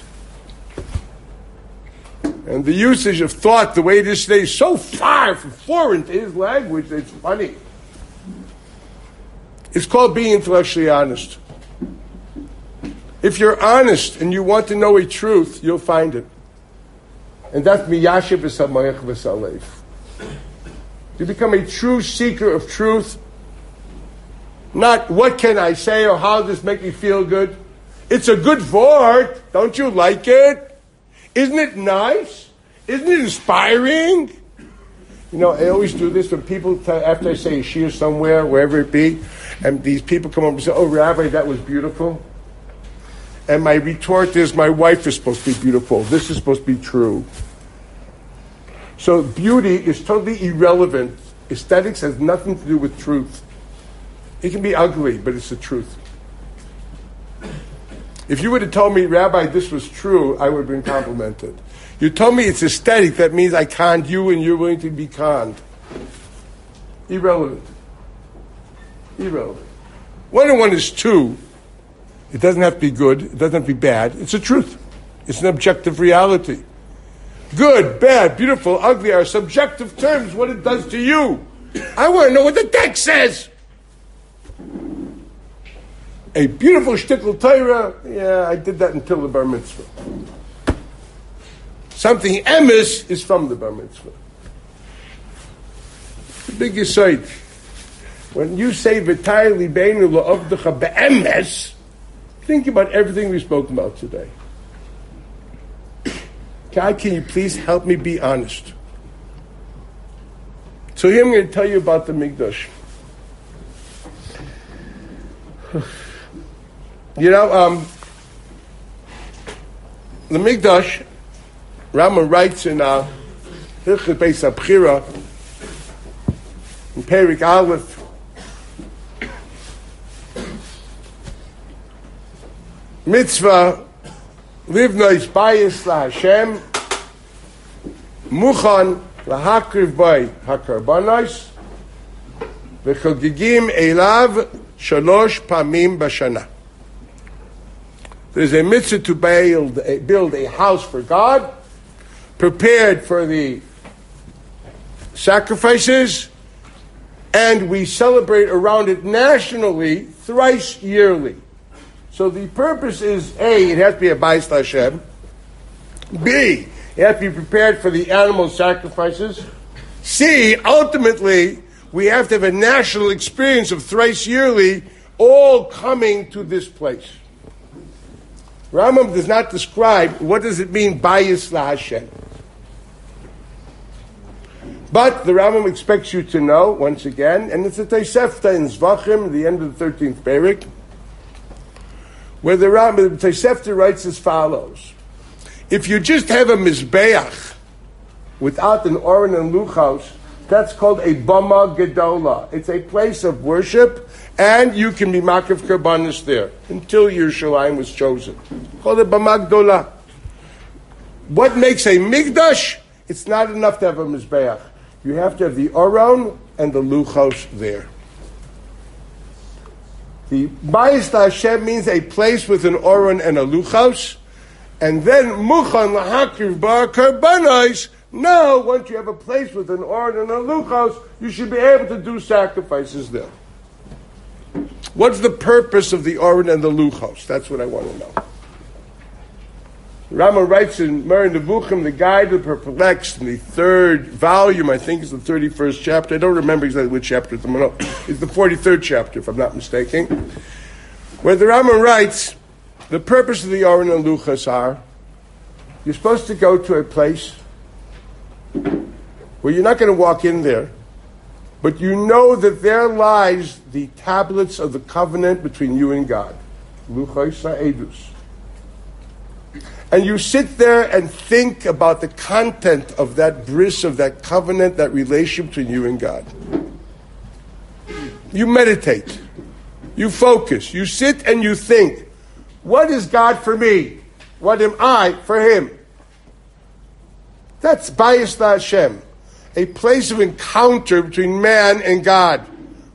And the usage of thought, the way it is today, is so far from foreign to his language, it's funny. It's called being intellectually honest. If you're honest and you want to know a truth, you'll find it. And that's miyashiv v'samayach v'saleif. You become a true seeker of truth Not what can I say or how does this make me feel good. It's a good vort. Don't you like it? Isn't it nice? Isn't it inspiring? You know, I always do this when people, t- after I say a shir somewhere, wherever it be, and these people come up and say, oh, Rabbi, that was beautiful. And my retort is, my wife is supposed to be beautiful. This is supposed to be true. So beauty is totally irrelevant. Aesthetics has nothing to do with truth. It can be ugly, but it's the truth. If you would have told me, Rabbi, this was true, I would have been complimented. You told me it's aesthetic, that means I conned you and you're willing to be conned. Irrelevant. Irrelevant. One and one is two. It doesn't have to be good. It doesn't have to be bad. It's a truth. It's an objective reality. Good, bad, beautiful, ugly are subjective terms, what it does to you. I want to know what the text says. A beautiful shtickl Torah, yeah, I did that until the bar mitzvah. Something emes is from the bar mitzvah. The biggest side. When you say v'tayr libeinu la'avdecha be'emes, think about everything we spoke about today. God, can you please help me be honest? So here I'm going to tell you about the Mikdash. You know, um, the Mikdash, Rama writes in Hilchot Beis HaBchira, in Perik Aleph, Mitzvah, Livnois Bayis LaHashem, Muchan LaHakriv Bay HaKarbanos, V'Chogigim Elav Shalosh Pamim Bashana. There's a mitzvah to build a, build a house for God, prepared for the sacrifices, and we celebrate around it nationally thrice yearly. So the purpose is, A, it has to be a Bayis L'Hashem. B, it has to be prepared for the animal sacrifices. C, ultimately, we have to have a national experience of thrice yearly, all coming to this place. Rambam does not describe what does it mean, Bayis L'Hashem. But the Rambam expects you to know, once again, and it's a Tosefta in Zvachim, the end of the thirteenth Perek, where the Rambam, the Tosefta writes as follows. If you just have a Mizbeach without an Oren and Luchos, that's called a Bama Gedola. It's a place of worship, and you can be Makif Karbanis there until Yerushalayim was chosen. Called a Bama Gedola. What makes a Mikdash? It's not enough to have a Mizbeach. You have to have the Oron and the Luchos there. The Bayis L'Hashem means a place with an Oron and a Luchos. And then Muchan L'Hakriv Bar Karbanos. Now, once you have a place with an Oron and a Luchos, you should be able to do sacrifices there. What's the purpose of the Oren and the Luchos? That's what I want to know. Rama writes in Mer Nevuchim, the Guide to the Perplexed, in the third volume, I think it's the thirty-first chapter. I don't remember exactly which chapter it's the It's the forty-third chapter, if I'm not mistaken. Where the Rama writes, the purpose of the Oren and Luchos are, you're supposed to go to a place where you're not going to walk in there, but you know that there lies the tablets of the covenant between you and God. Luchos ha'edus. And you sit there and think about the content of that bris, of that covenant, that relationship between you and God. You meditate. You focus. You sit and you think. What is God for me? What am I for him? That's Bayis L'Hashem. A place of encounter between man and God.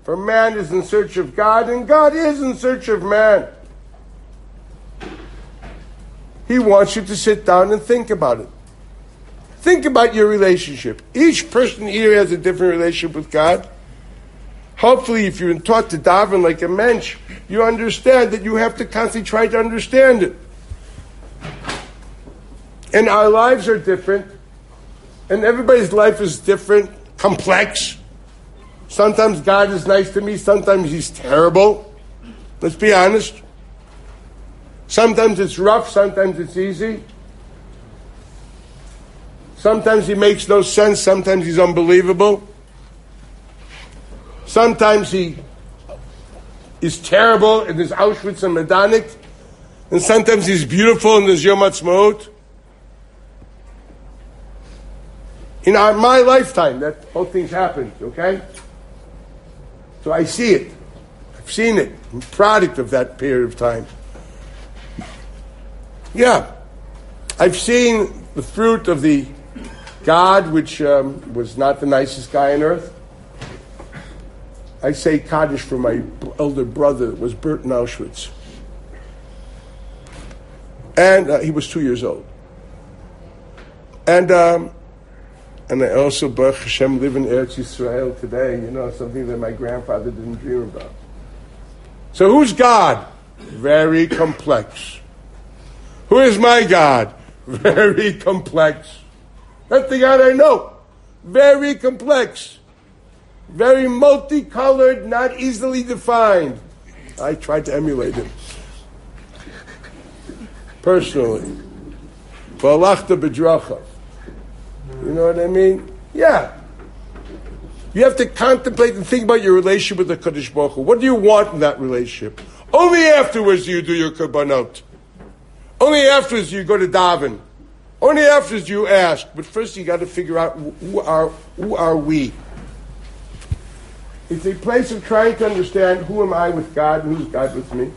For man is in search of God, and God is in search of man. He wants you to sit down and think about it. Think about your relationship. Each person here has a different relationship with God. Hopefully, if you've been taught to daven like a mensch, you understand that you have to constantly try to understand it. And our lives are different. And everybody's life is different, complex. Sometimes God is nice to me. Sometimes he's terrible. Let's be honest. Sometimes it's rough. Sometimes it's easy. Sometimes he makes no sense. Sometimes he's unbelievable. Sometimes he is terrible and there's Auschwitz and Majdanek. And sometimes he's beautiful and there's Yom HaTzmaut. In our, my lifetime, that whole thing's happened, okay? So I see it. I've seen it. I'm a product of that period of time. Yeah. I've seen the fruit of the God, which um, was not the nicest guy on earth. I say Kaddish for my elder brother, was Bert in Auschwitz. And uh, he was two years old. And um, and I also, Baruch Hashem, live in Eretz Yisrael today, you know, something that my grandfather didn't dream about. So who's God? Very complex. Who is my God? Very complex. That's the God I know. Very complex. Very multicolored, not easily defined. I tried to emulate him. Personally. Balachta Bedrachav. You know what I mean? Yeah. You have to contemplate and think about your relationship with the Kadosh Baruch Hu. What do you want in that relationship? Only afterwards do you do your korbanot. Only afterwards do you go to daven. Only afterwards you ask. But first you got to figure out who are who are we. It's a place of trying to understand who am I with God and who's God with me.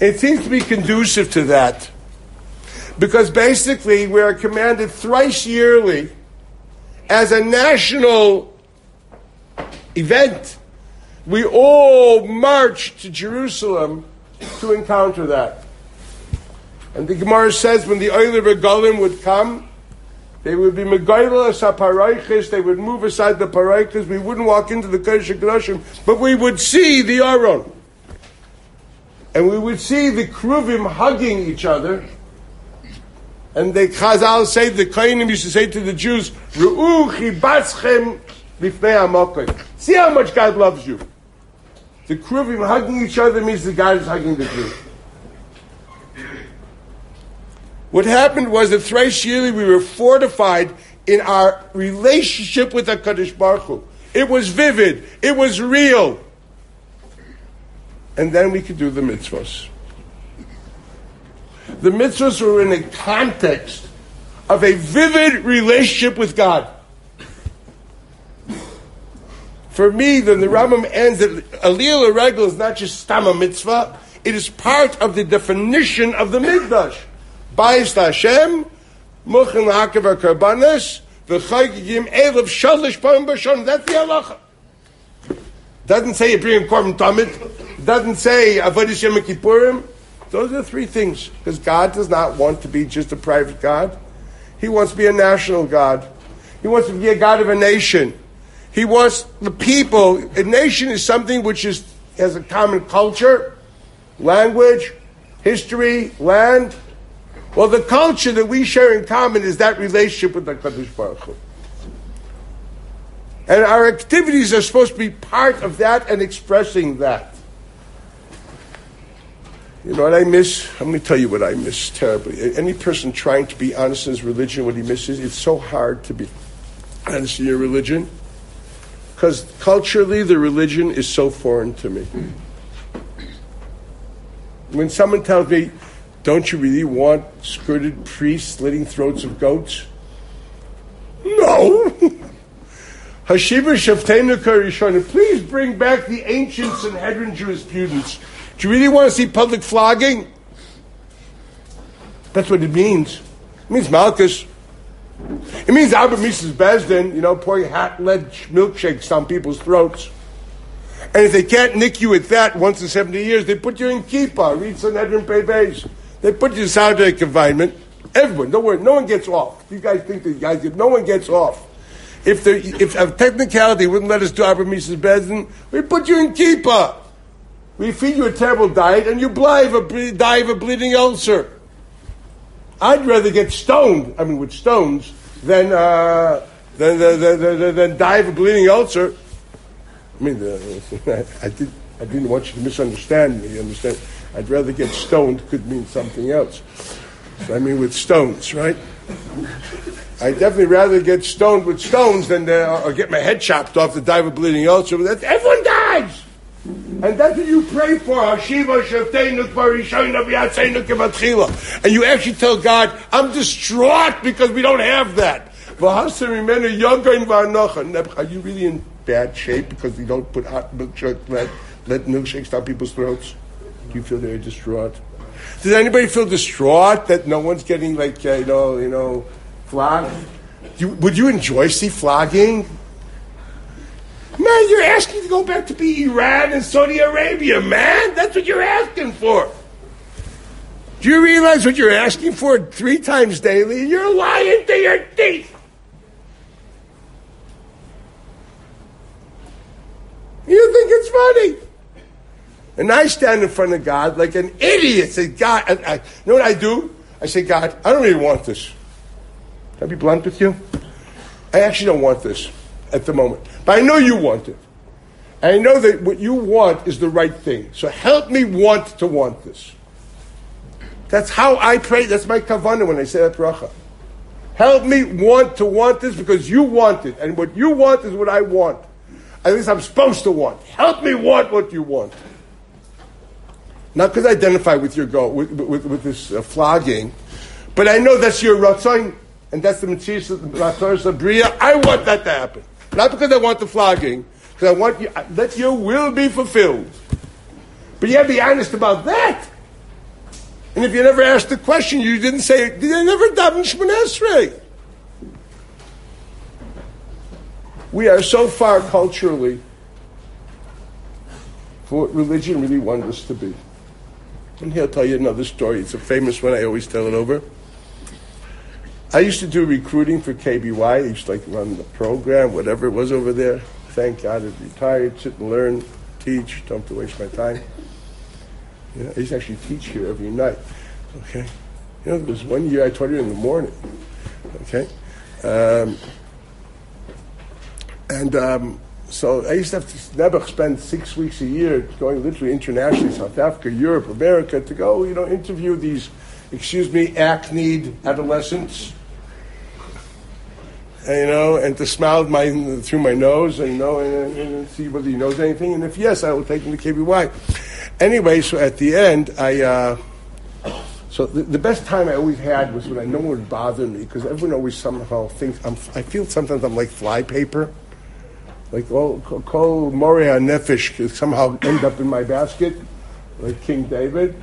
It seems to be conducive to that. Because basically we are commanded thrice yearly as a national event. We all march to Jerusalem to encounter that. And the Gemara says when the Oiler Regalim would come, they would be Megaylas HaParaiches, they would move aside the Paraiches, we wouldn't walk into the Kodesh HaKadoshim, but we would see the Aron. And we would see the Kruvim hugging each other. And the Chazal say, the Kohanim used to say to the Jews, Ru'u chibatzchem lifnei hamoked. See how much God loves you. The Kruvim hugging each other means that God is hugging the Jews. What happened was that thrice yearly we were fortified in our relationship with HaKadosh Baruch Hu. It was vivid. It was real. And then we could do the mitzvahs. The mitzvahs were in a context of a vivid relationship with God. For me, then the Rambam ends that Aliyah L'Regel is not just Stam a mitzvah. It is part of the definition of the Mikdash. Bais Hashem, Muchen Hakav HaKarbanes, V'chaygim Elev Shalish Pa'im B'Shon. That's the halacha. Doesn't say you bring a Korban Tamid. Doesn't say Avodas Yom Kippurim. Those are the three things. Because God does not want to be just a private God. He wants to be a national God. He wants to be a God of a nation. He wants the people. A nation is something which is has a common culture, language, history, land. Well, the culture that we share in common is that relationship with the HaKadosh Baruch Hu. And our activities are supposed to be part of that and expressing that. You know what I miss? I'm going to tell you what I miss terribly. Any person trying to be honest in his religion, what he misses, it's so hard to be honest in your religion. Because culturally, the religion is so foreign to me. When someone tells me, don't you really want skirted priests slitting throats of goats? No! Hashiva Shafteinu Karishonim, please bring back the ancient Sanhedrin jurisprudence. Do you really want to see public flogging? That's what it means. It means Malchus. It means Albert Mises Bezdin, you know, pouring hot-lead milkshakes down people's throats. And if they can't nick you at that once in seventy years, they put you in kippah. Read Sanhedrin Pei Beis. They put you in solitary confinement. Everyone, don't worry, no one gets off. You guys think these guys get, no one gets off. If there, if a technicality wouldn't let us do Albert Mises Bezdin, we put you in kippah. We feed you a terrible diet, and you die of, a, die of a bleeding ulcer. I'd rather get stoned, I mean, with stones, than, uh, than, than, than, than die of a bleeding ulcer. I mean, the, I, did, I didn't want you to misunderstand me, you understand? I'd rather get stoned could mean something else. So, I mean, with stones, right? I'd definitely rather get stoned with stones than uh, or get my head chopped off to die of a bleeding ulcer. That, everyone dies! And that's what you pray for. And you actually tell God, I'm distraught because we don't have that. Are you really in bad shape because you don't put hot milkshakes, let, let milkshakes down people's throats? Do you feel very distraught? Does anybody feel distraught that no one's getting, like, uh, you know, you know, flogged? You, would you enjoy see flogging? Man, you're asking to go back to be Iran and Saudi Arabia, man. That's what you're asking for. Do you realize what you're asking for three times daily? You're lying to your teeth. You think it's funny. And I stand in front of God like an idiot. Say, God, I, I, you know what I do? I say, God, I don't really want this. Can I be blunt with you? I actually don't want this at the moment. But I know you want it. And I know that what you want is the right thing. So help me want to want this. That's how I pray. That's my kavanah when I say that bracha. Help me want to want this because you want it. And what you want is what I want. At least I'm supposed to want. Help me want what you want. Not because I identify with your goal, with, with, with this uh, flogging, but I know that's your ratzon, and that's the mitzvah of the ratzon. I want that to happen. Not because I want the flogging, because I want you, let your will be fulfilled. But you have to be honest about that. And if you never asked the question, you didn't say, did I never daven Shmoneh Esrei? We are so far culturally for what religion really wants us to be. And he'll tell you another story. It's a famous one. I always tell it over. I used to do recruiting for K B Y. I used to like run the program, whatever it was over there. Thank God I retired. Sit and learn, teach. Don't have to waste my time. You know, I used to actually teach here every night. Okay. You know, there was one year I taught here in the morning. Okay. Um, and um, so I used to have to never spend six weeks a year going literally internationally, South Africa, Europe, America, to go, you know, interview these, excuse me, acneed adolescents, and, you know, and to smile my, through my nose and, you know, and, and see whether he knows anything. And if yes, I will take him to K B Y. Anyway, so at the end, I, uh, so the, the best time I always had was when I, no one would bother me, because everyone always somehow thinks, I'm, I feel sometimes I'm like flypaper. Like all Kol Moria Nefesh somehow end up in my basket, like King David,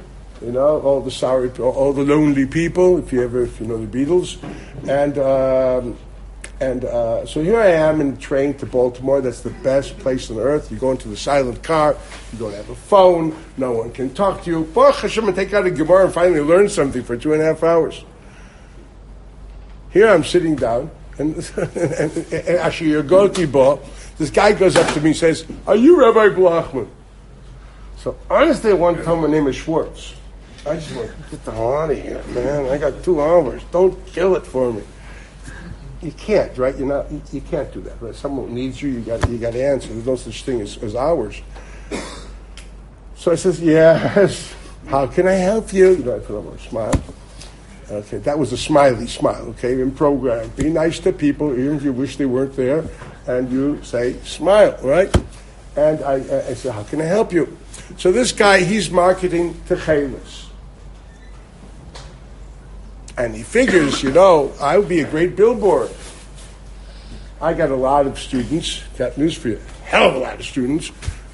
you know, all the sorry, all the lonely people. If you ever, if you know the Beatles, and um, and uh, so here I am in the train to Baltimore. That's the best place on earth. You go into the silent car. You don't have a phone. No one can talk to you. Baruch Hashem, and take out a Gemara and finally learn something for two and a half hours. Here I'm sitting down, and Asher Yergoti Ba. This guy goes up to me and says, are you Rabbi Blachman? So honestly, I want to tell him my name is Schwartz. I just want to get the hell out of here, man. I got two hours. Don't kill it for me. You can't, right? You're not, you can't do that, right? Someone needs you, you got you got to answer. There's no such thing as, as hours. So I says, yes, how can I help you? You know, I put on my smile. Okay, that was a smiley smile, okay, in program. Be nice to people, even if you wish they weren't there, and you say, smile, right? And I, I, I said, how can I help you? So this guy, he's marketing techelas. And he figures, you know, I would be a great billboard. I got a lot of students, got news for you, hell of a lot of students,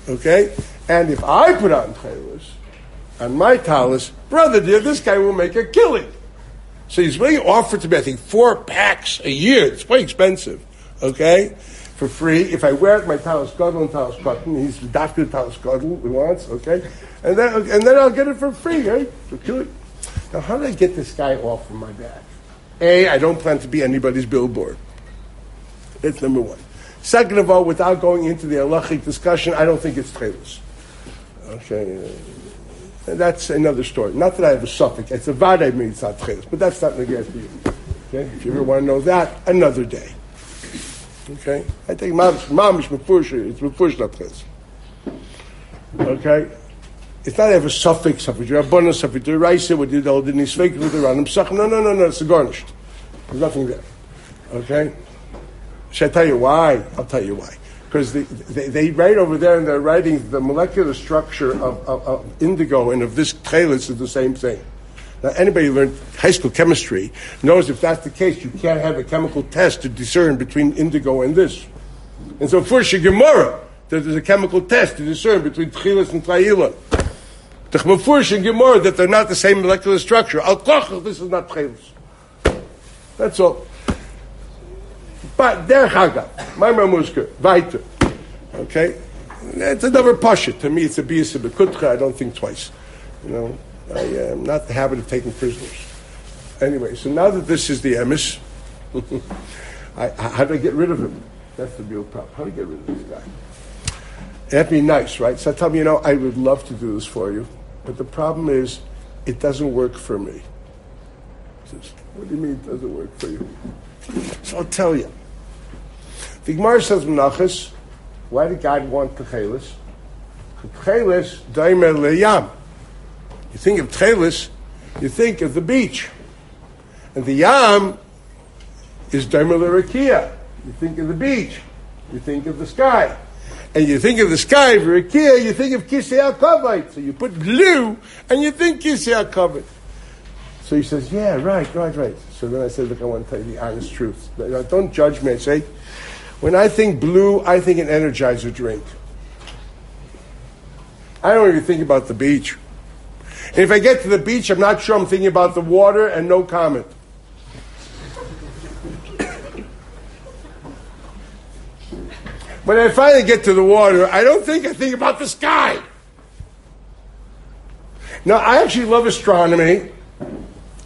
okay? And if I put on techelas, on my talis, brother dear, this guy will make a killing. So he's really offered to me, I think, four packs a year. It's quite expensive, okay, for free. If I wear it, my talis gadol and talis cotton, he's the doctor of talis gadol, he wants, okay? And then and then I'll get it for free, right? So kill it. Now, how did I get this guy off of my back? A, I don't plan to be anybody's billboard. That's number one. Second of all, without going into the halachic discussion, I don't think it's techelas. Okay, and that's another story. Not that I have a suffix. It's a vade means it's not techelas, but that's not neged for you. Okay? If you ever want to know that, another day. Okay? I think mamish mefusha, it's mefush latches. Okay? It's not ever suffix, suffix, you have bonus, suffix, you erase it with the old, and you speak with the random suffix. No, no, no, no, it's a garnished. There's nothing there. Okay? Should I tell you why? I'll tell you why. Because they, they, they write over there and they're writing the molecular structure of, of, of indigo and of this chalitz is the same thing. Now, anybody who learned high school chemistry knows if that's the case, you can't have a chemical test to discern between indigo and this. And so, for Gemara, there's a chemical test to discern between tchilas and tchayila. The Chmafursh and Gemara, that they're not the same molecular structure. Al-Kochel, this is not tchilas. That's all. But der Chaga, my Musker, weiter. Okay, it's another pasha. To me, it's a bias of bekutcha. I don't think twice. You know, I am not the habit of taking prisoners. Anyway, so now that this is the emes, I, I, how do I get rid of him? That's the real problem. How do I get rid of this guy? That'd be nice, right? So I tell him, you know, I would love to do this for you, but the problem is, it doesn't work for me. He says, what do you mean it doesn't work for you? So I'll tell you. The Gemara says, Menachas, why did God want Techelis? Techelis, Daimer Leyam. You think of Techelis, you think of the beach. And the Yam is Daimer Lerakia. You think of the beach, you think of the sky. And you think of the sky, Lerakia, you think of Kisei HaKavod. So you put glue and you think Kisei HaKavod. So he says, yeah, right, right, right. So then I said, look, I want to tell you the honest truth. Don't judge me. I say, when I think blue, I think an Energizer drink. I don't even think about the beach. And if I get to the beach, I'm not sure I'm thinking about the water and no comment. When I finally get to the water, I don't think I think about the sky. Now, I actually love astronomy.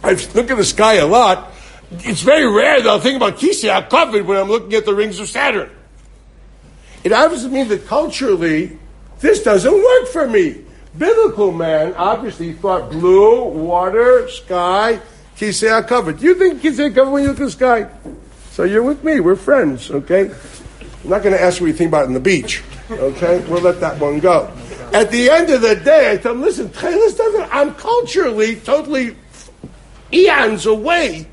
I look at the sky a lot. It's very rare that I'll think about Kisei HaKavod when I'm looking at the rings of Saturn. It obviously means that culturally, this doesn't work for me. Biblical man obviously thought blue, water, sky, Kisei HaKavod. Do you think Kisei HaKavod when you look at the sky? So you're with me. We're friends, okay? I'm not going to ask what you think about it on the beach, okay? We'll let that one go. At the end of the day, I tell them, listen, this doesn't, I'm culturally totally eons away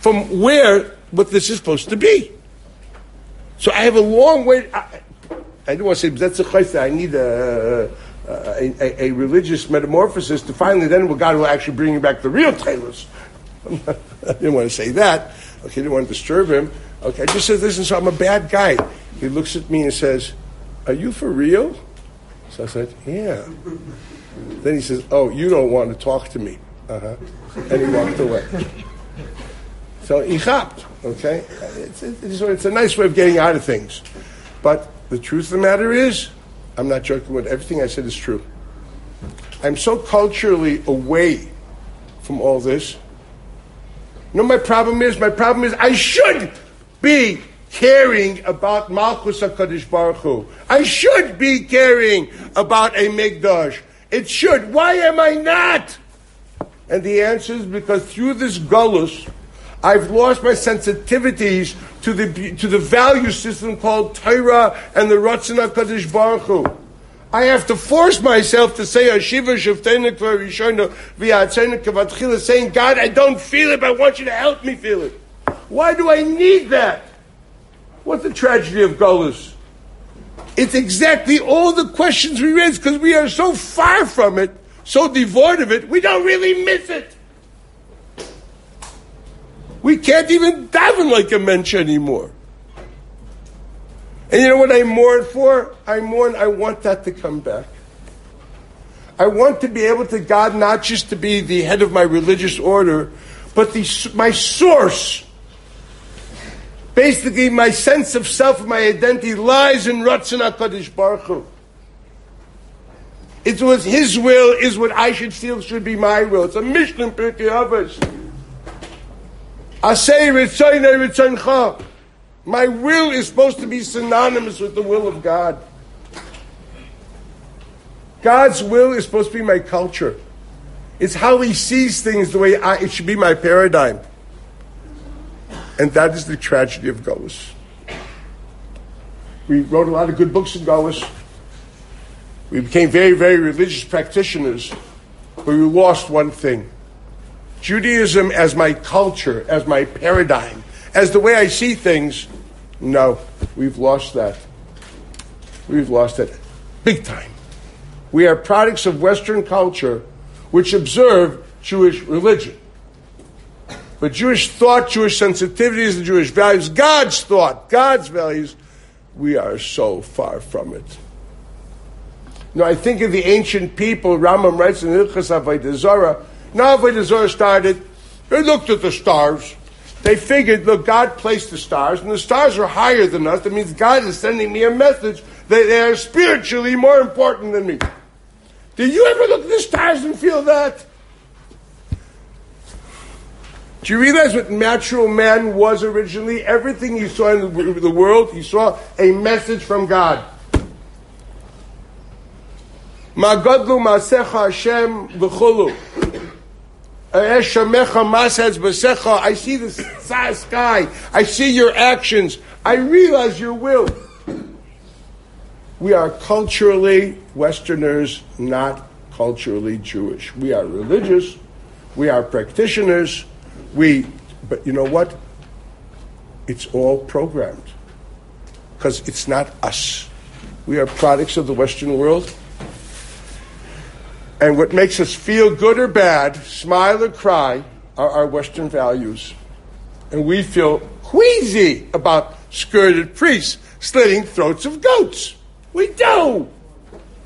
from where what this is supposed to be. So I have a long way. I, I don't want to say, but that's a chayfah. I need a, a, a, a religious metamorphosis to finally then well, God will actually bring you back the real tailors. I didn't want to say that. Okay, I didn't want to disturb him. Okay, I just said, listen, so I'm a bad guy. He looks at me and says, are you for real? So I said, yeah. Then he says, oh, you don't want to talk to me. Uh-huh. And he walked away. So he hopped, okay? It's, it's, it's a nice way of getting out of things. But the truth of the matter is, I'm not joking with everything I said is true. I'm so culturally away from all this. You know what my problem is? My problem is I should be caring about Malchus HaKadosh Baruch Hu. I should be caring about a Mikdash. It should. Why am I not? And the answer is because through this galus, I've lost my sensitivities to the to the value system called Torah and the Ratzon HaKadosh Baruch Hu. I have to force myself to say Hashiva Shavteinu K'Rishono V'Yatzeinu K'Vatchila, saying, God, I don't feel it, but I want you to help me feel it. Why do I need that? What's the tragedy of galus? It's exactly all the questions we raise because we are so far from it, so devoid of it, we don't really miss it. We can't even daven like a mensch anymore. And you know what I mourn for? I mourn, I want that to come back. I want to be able to, God, not just to be the head of my religious order, but the, my source. Basically, my sense of self, my identity lies in Ratzon HaKadosh Baruch Hu. It was his will is what I should feel should be my will. It's a Mishnah in Pirkei Avos. Asay Ritzonai Ritzoncha. My will is supposed to be synonymous with the will of God. God's will is supposed to be my culture. It's how he sees things the way I, it should be my paradigm. And that is the tragedy of Galus. We wrote a lot of good books in Golis. We became very, very religious practitioners, but we lost one thing. Judaism as my culture, as my paradigm, as the way I see things, no, we've lost that. We've lost it big time. We are products of Western culture which observe Jewish religion. But Jewish thought, Jewish sensitivities, and Jewish values, God's thought, God's values, we are so far from it. Now, I think of the ancient people. Rambam writes in Hilchos Avodah Zarah. Now Avodah Zarah started, they looked at the stars. They figured, look, God placed the stars, and the stars are higher than us. That means God is sending me a message that they are spiritually more important than me. Did you ever look at the stars and feel that? Do you realize what natural man was originally? Everything you saw in the world, you saw a message from God. Magadlu masecha Hashem v'chulu. Eshamecha masez b'secha. I see the sky. I see your actions. I realize your will. We are culturally Westerners, not culturally Jewish. We are religious. We are practitioners. We, but you know what? It's all programmed because it's not us. We are products of the Western world. And what makes us feel good or bad, smile or cry, are our Western values. And we feel queasy about skirted priests slitting throats of goats. We do.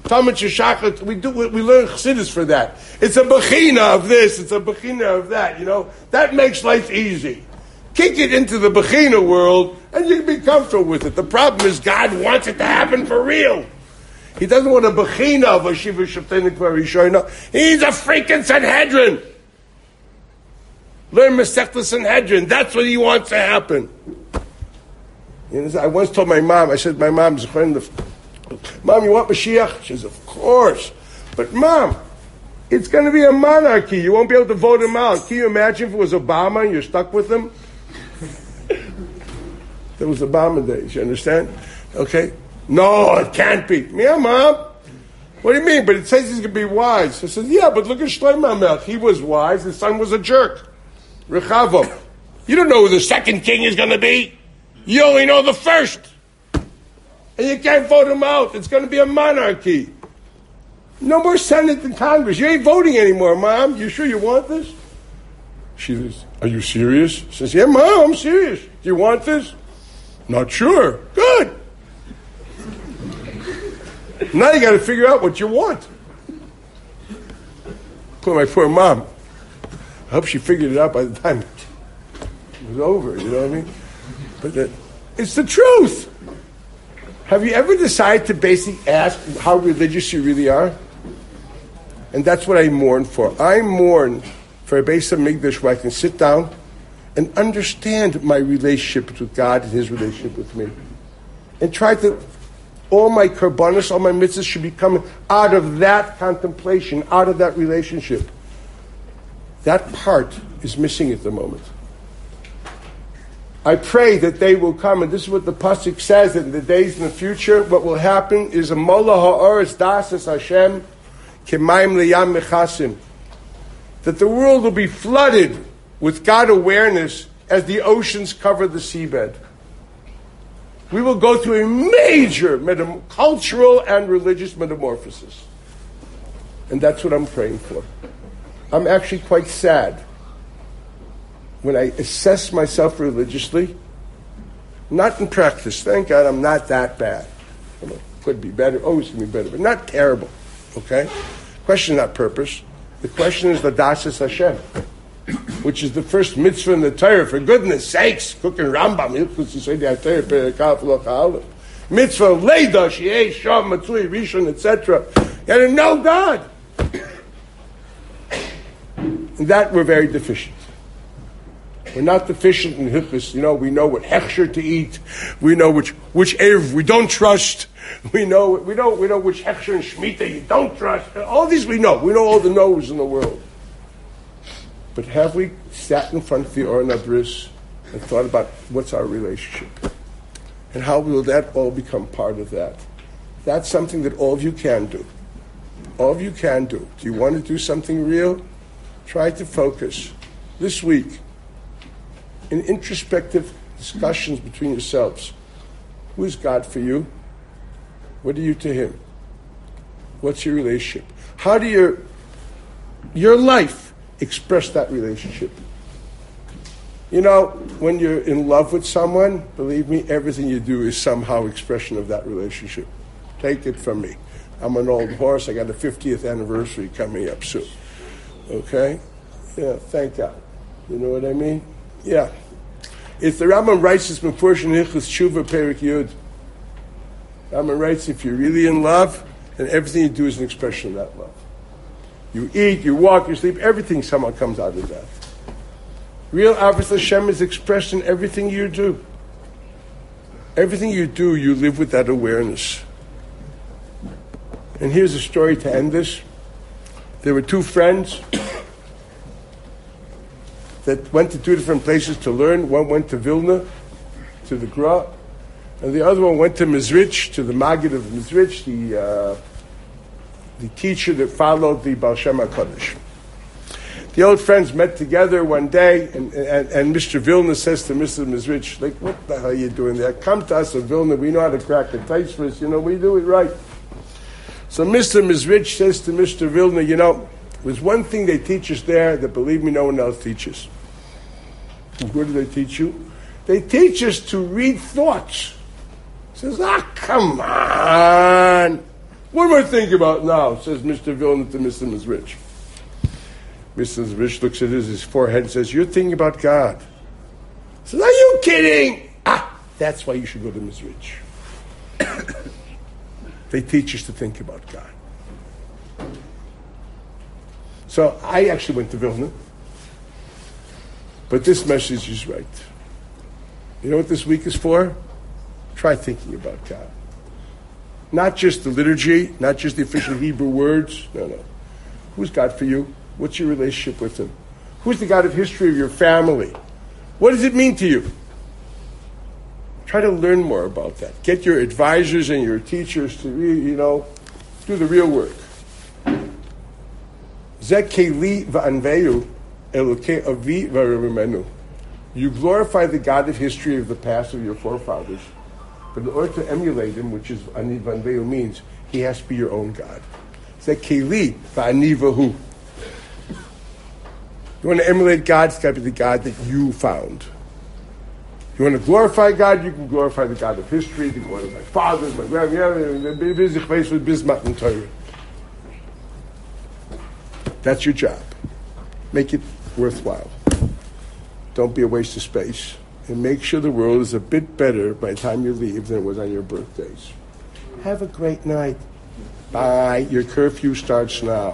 Talmud Sheshachot, we do. We learn Chassidus for that. It's a Bechina of this. It's a Bechina of that. You know, that makes life easy. Kick it into the Bechina world, and you can be comfortable with it. The problem is God wants it to happen for real. He doesn't want a Bechina of a Shiva Sheptein and Kvar Yishoyna. He's a freaking Sanhedrin. Learn Masechta Sanhedrin. That's what he wants to happen. You know, I once told my mom, I said, my mom's a friend of... Mom, you want Mashiach? She says, of course. But Mom, it's going to be a monarchy. You won't be able to vote him out. Can you imagine if it was Obama and you're stuck with him? That was Obama days, you understand? Okay. No, it can't be. Yeah, Mom. What do you mean? But it says he's going to be wise. I said, yeah, but look at Shlomo Melch. He was wise. His son was a jerk. Rechavam. You don't know who the second king is going to be. You only know the first. And you can't vote him out. It's going to be a monarchy. No more Senate and Congress. You ain't voting anymore, Mom. You sure you want this? She says, are you serious? She says, yeah, Mom, I'm serious. Do you want this? Not sure. Good. Now you got to figure out what you want. Poor my poor mom. I hope she figured it out by the time it was over. You know what I mean? But that, it's the truth. Have you ever decided to basically ask how religious you really are? And that's what I mourn for. I mourn for a Beis Hamikdash where I can sit down and understand my relationship with God and His relationship with me, and try to. All my karbanos, all my mitzvahs should be coming out of that contemplation, out of that relationship. That part is missing at the moment. I pray that they will come, and this is what the pasuk says, that in the days in the future, what will happen is a mola ha'oretz das es Hashem k'mayim liyam mechasim. That the world will be flooded with God awareness as the oceans cover the seabed. We will go through a major metam- cultural and religious metamorphosis. And that's what I'm praying for. I'm actually quite sad when I assess myself religiously, not in practice. Thank God I'm not that bad. Could be better, always can be better, but not terrible. Okay? Question is not purpose. The question is the Dasas Hashem, which is the first mitzvah in the Torah. For goodness sakes, cooking Rambam, mitzvah leida, shei, shav, matzui, rishon, et cetera. You gotta know God. In that we're very deficient. We're not deficient in hilchos. You know, we know what hechsher to eat. We know which which erev we don't trust. We know we know we know which hechsher and shmita you don't trust. All these we know. We know all the no's in the world. But have we sat in front of the Oren Abris and thought about what's our relationship? and how will that all become part of that? That's something that all of you can do. All of you can do. Do you want to do something real? Try to focus this week in introspective discussions between yourselves. Who is God for you? What are you to him? What's your relationship? How do your, your life express that relationship? You know, when you're in love with someone, believe me, everything you do is somehow expression of that relationship. Take it from me. I'm an old horse. I got a fiftieth anniversary coming up soon. Okay? Yeah, thank God. You know what I mean? Yeah. If the Rambam writes this Mefurish Hilchos Tshuva Perek Yud, Rambam writes, if you're really in love, then everything you do is an expression of that love. You eat, you walk, you sleep, everything somehow comes out of that. Real Avodas Hashem is expressed in everything you do. Everything you do, you live with that awareness. And here's a story to end this. There were two friends that went to two different places to learn. One went to Vilna, to the Gra, and the other one went to Mizrich, to the Maggid of Mizrich, the uh, the teacher that followed the Baal Shem HaKodesh. The old friends met together one day, and, and, and Mister Vilna says to Missus Mizrich, like, what the hell are you doing there? Come to us in Vilna, we know how to crack the taisvus, you know, we do it right. So Mister Mizrich says to Mister Vilna, you know, there's one thing they teach us there that, believe me, no one else teaches. And what do they teach you? They teach us to read thoughts. Says, ah, come on. What am I thinking about now? Says Mister Vilna to Mister Mizrich. Mister Mizrich looks at his, his forehead and says, you're thinking about God. He says, are you kidding? Ah, that's why you should go to Mizrich. They teach us to think about God. So I actually went to Vilna. But this message is right. You know what this week is for? Try thinking about God. Not just the liturgy, not just the official Hebrew words. No, no. Who's God for you? What's your relationship with him? Who's the God of history of your family? What does it mean to you? Try to learn more about that. Get your advisors and your teachers to, you know, do the real work. You glorify the God of history of the past of your forefathers, but in order to emulate him, which is Ani Vanveyu means, he has to be your own God. Zekeli va'anivahu. You want to emulate God, it's got to be the God that you found. You want to glorify God, you can glorify the God of history, the God of my fathers, my grandmother. That's your job. Make it worthwhile. Don't be a waste of space. And make sure the world is a bit better by the time you leave than it was on your birthdays. Have a great night. Bye. Your curfew starts now.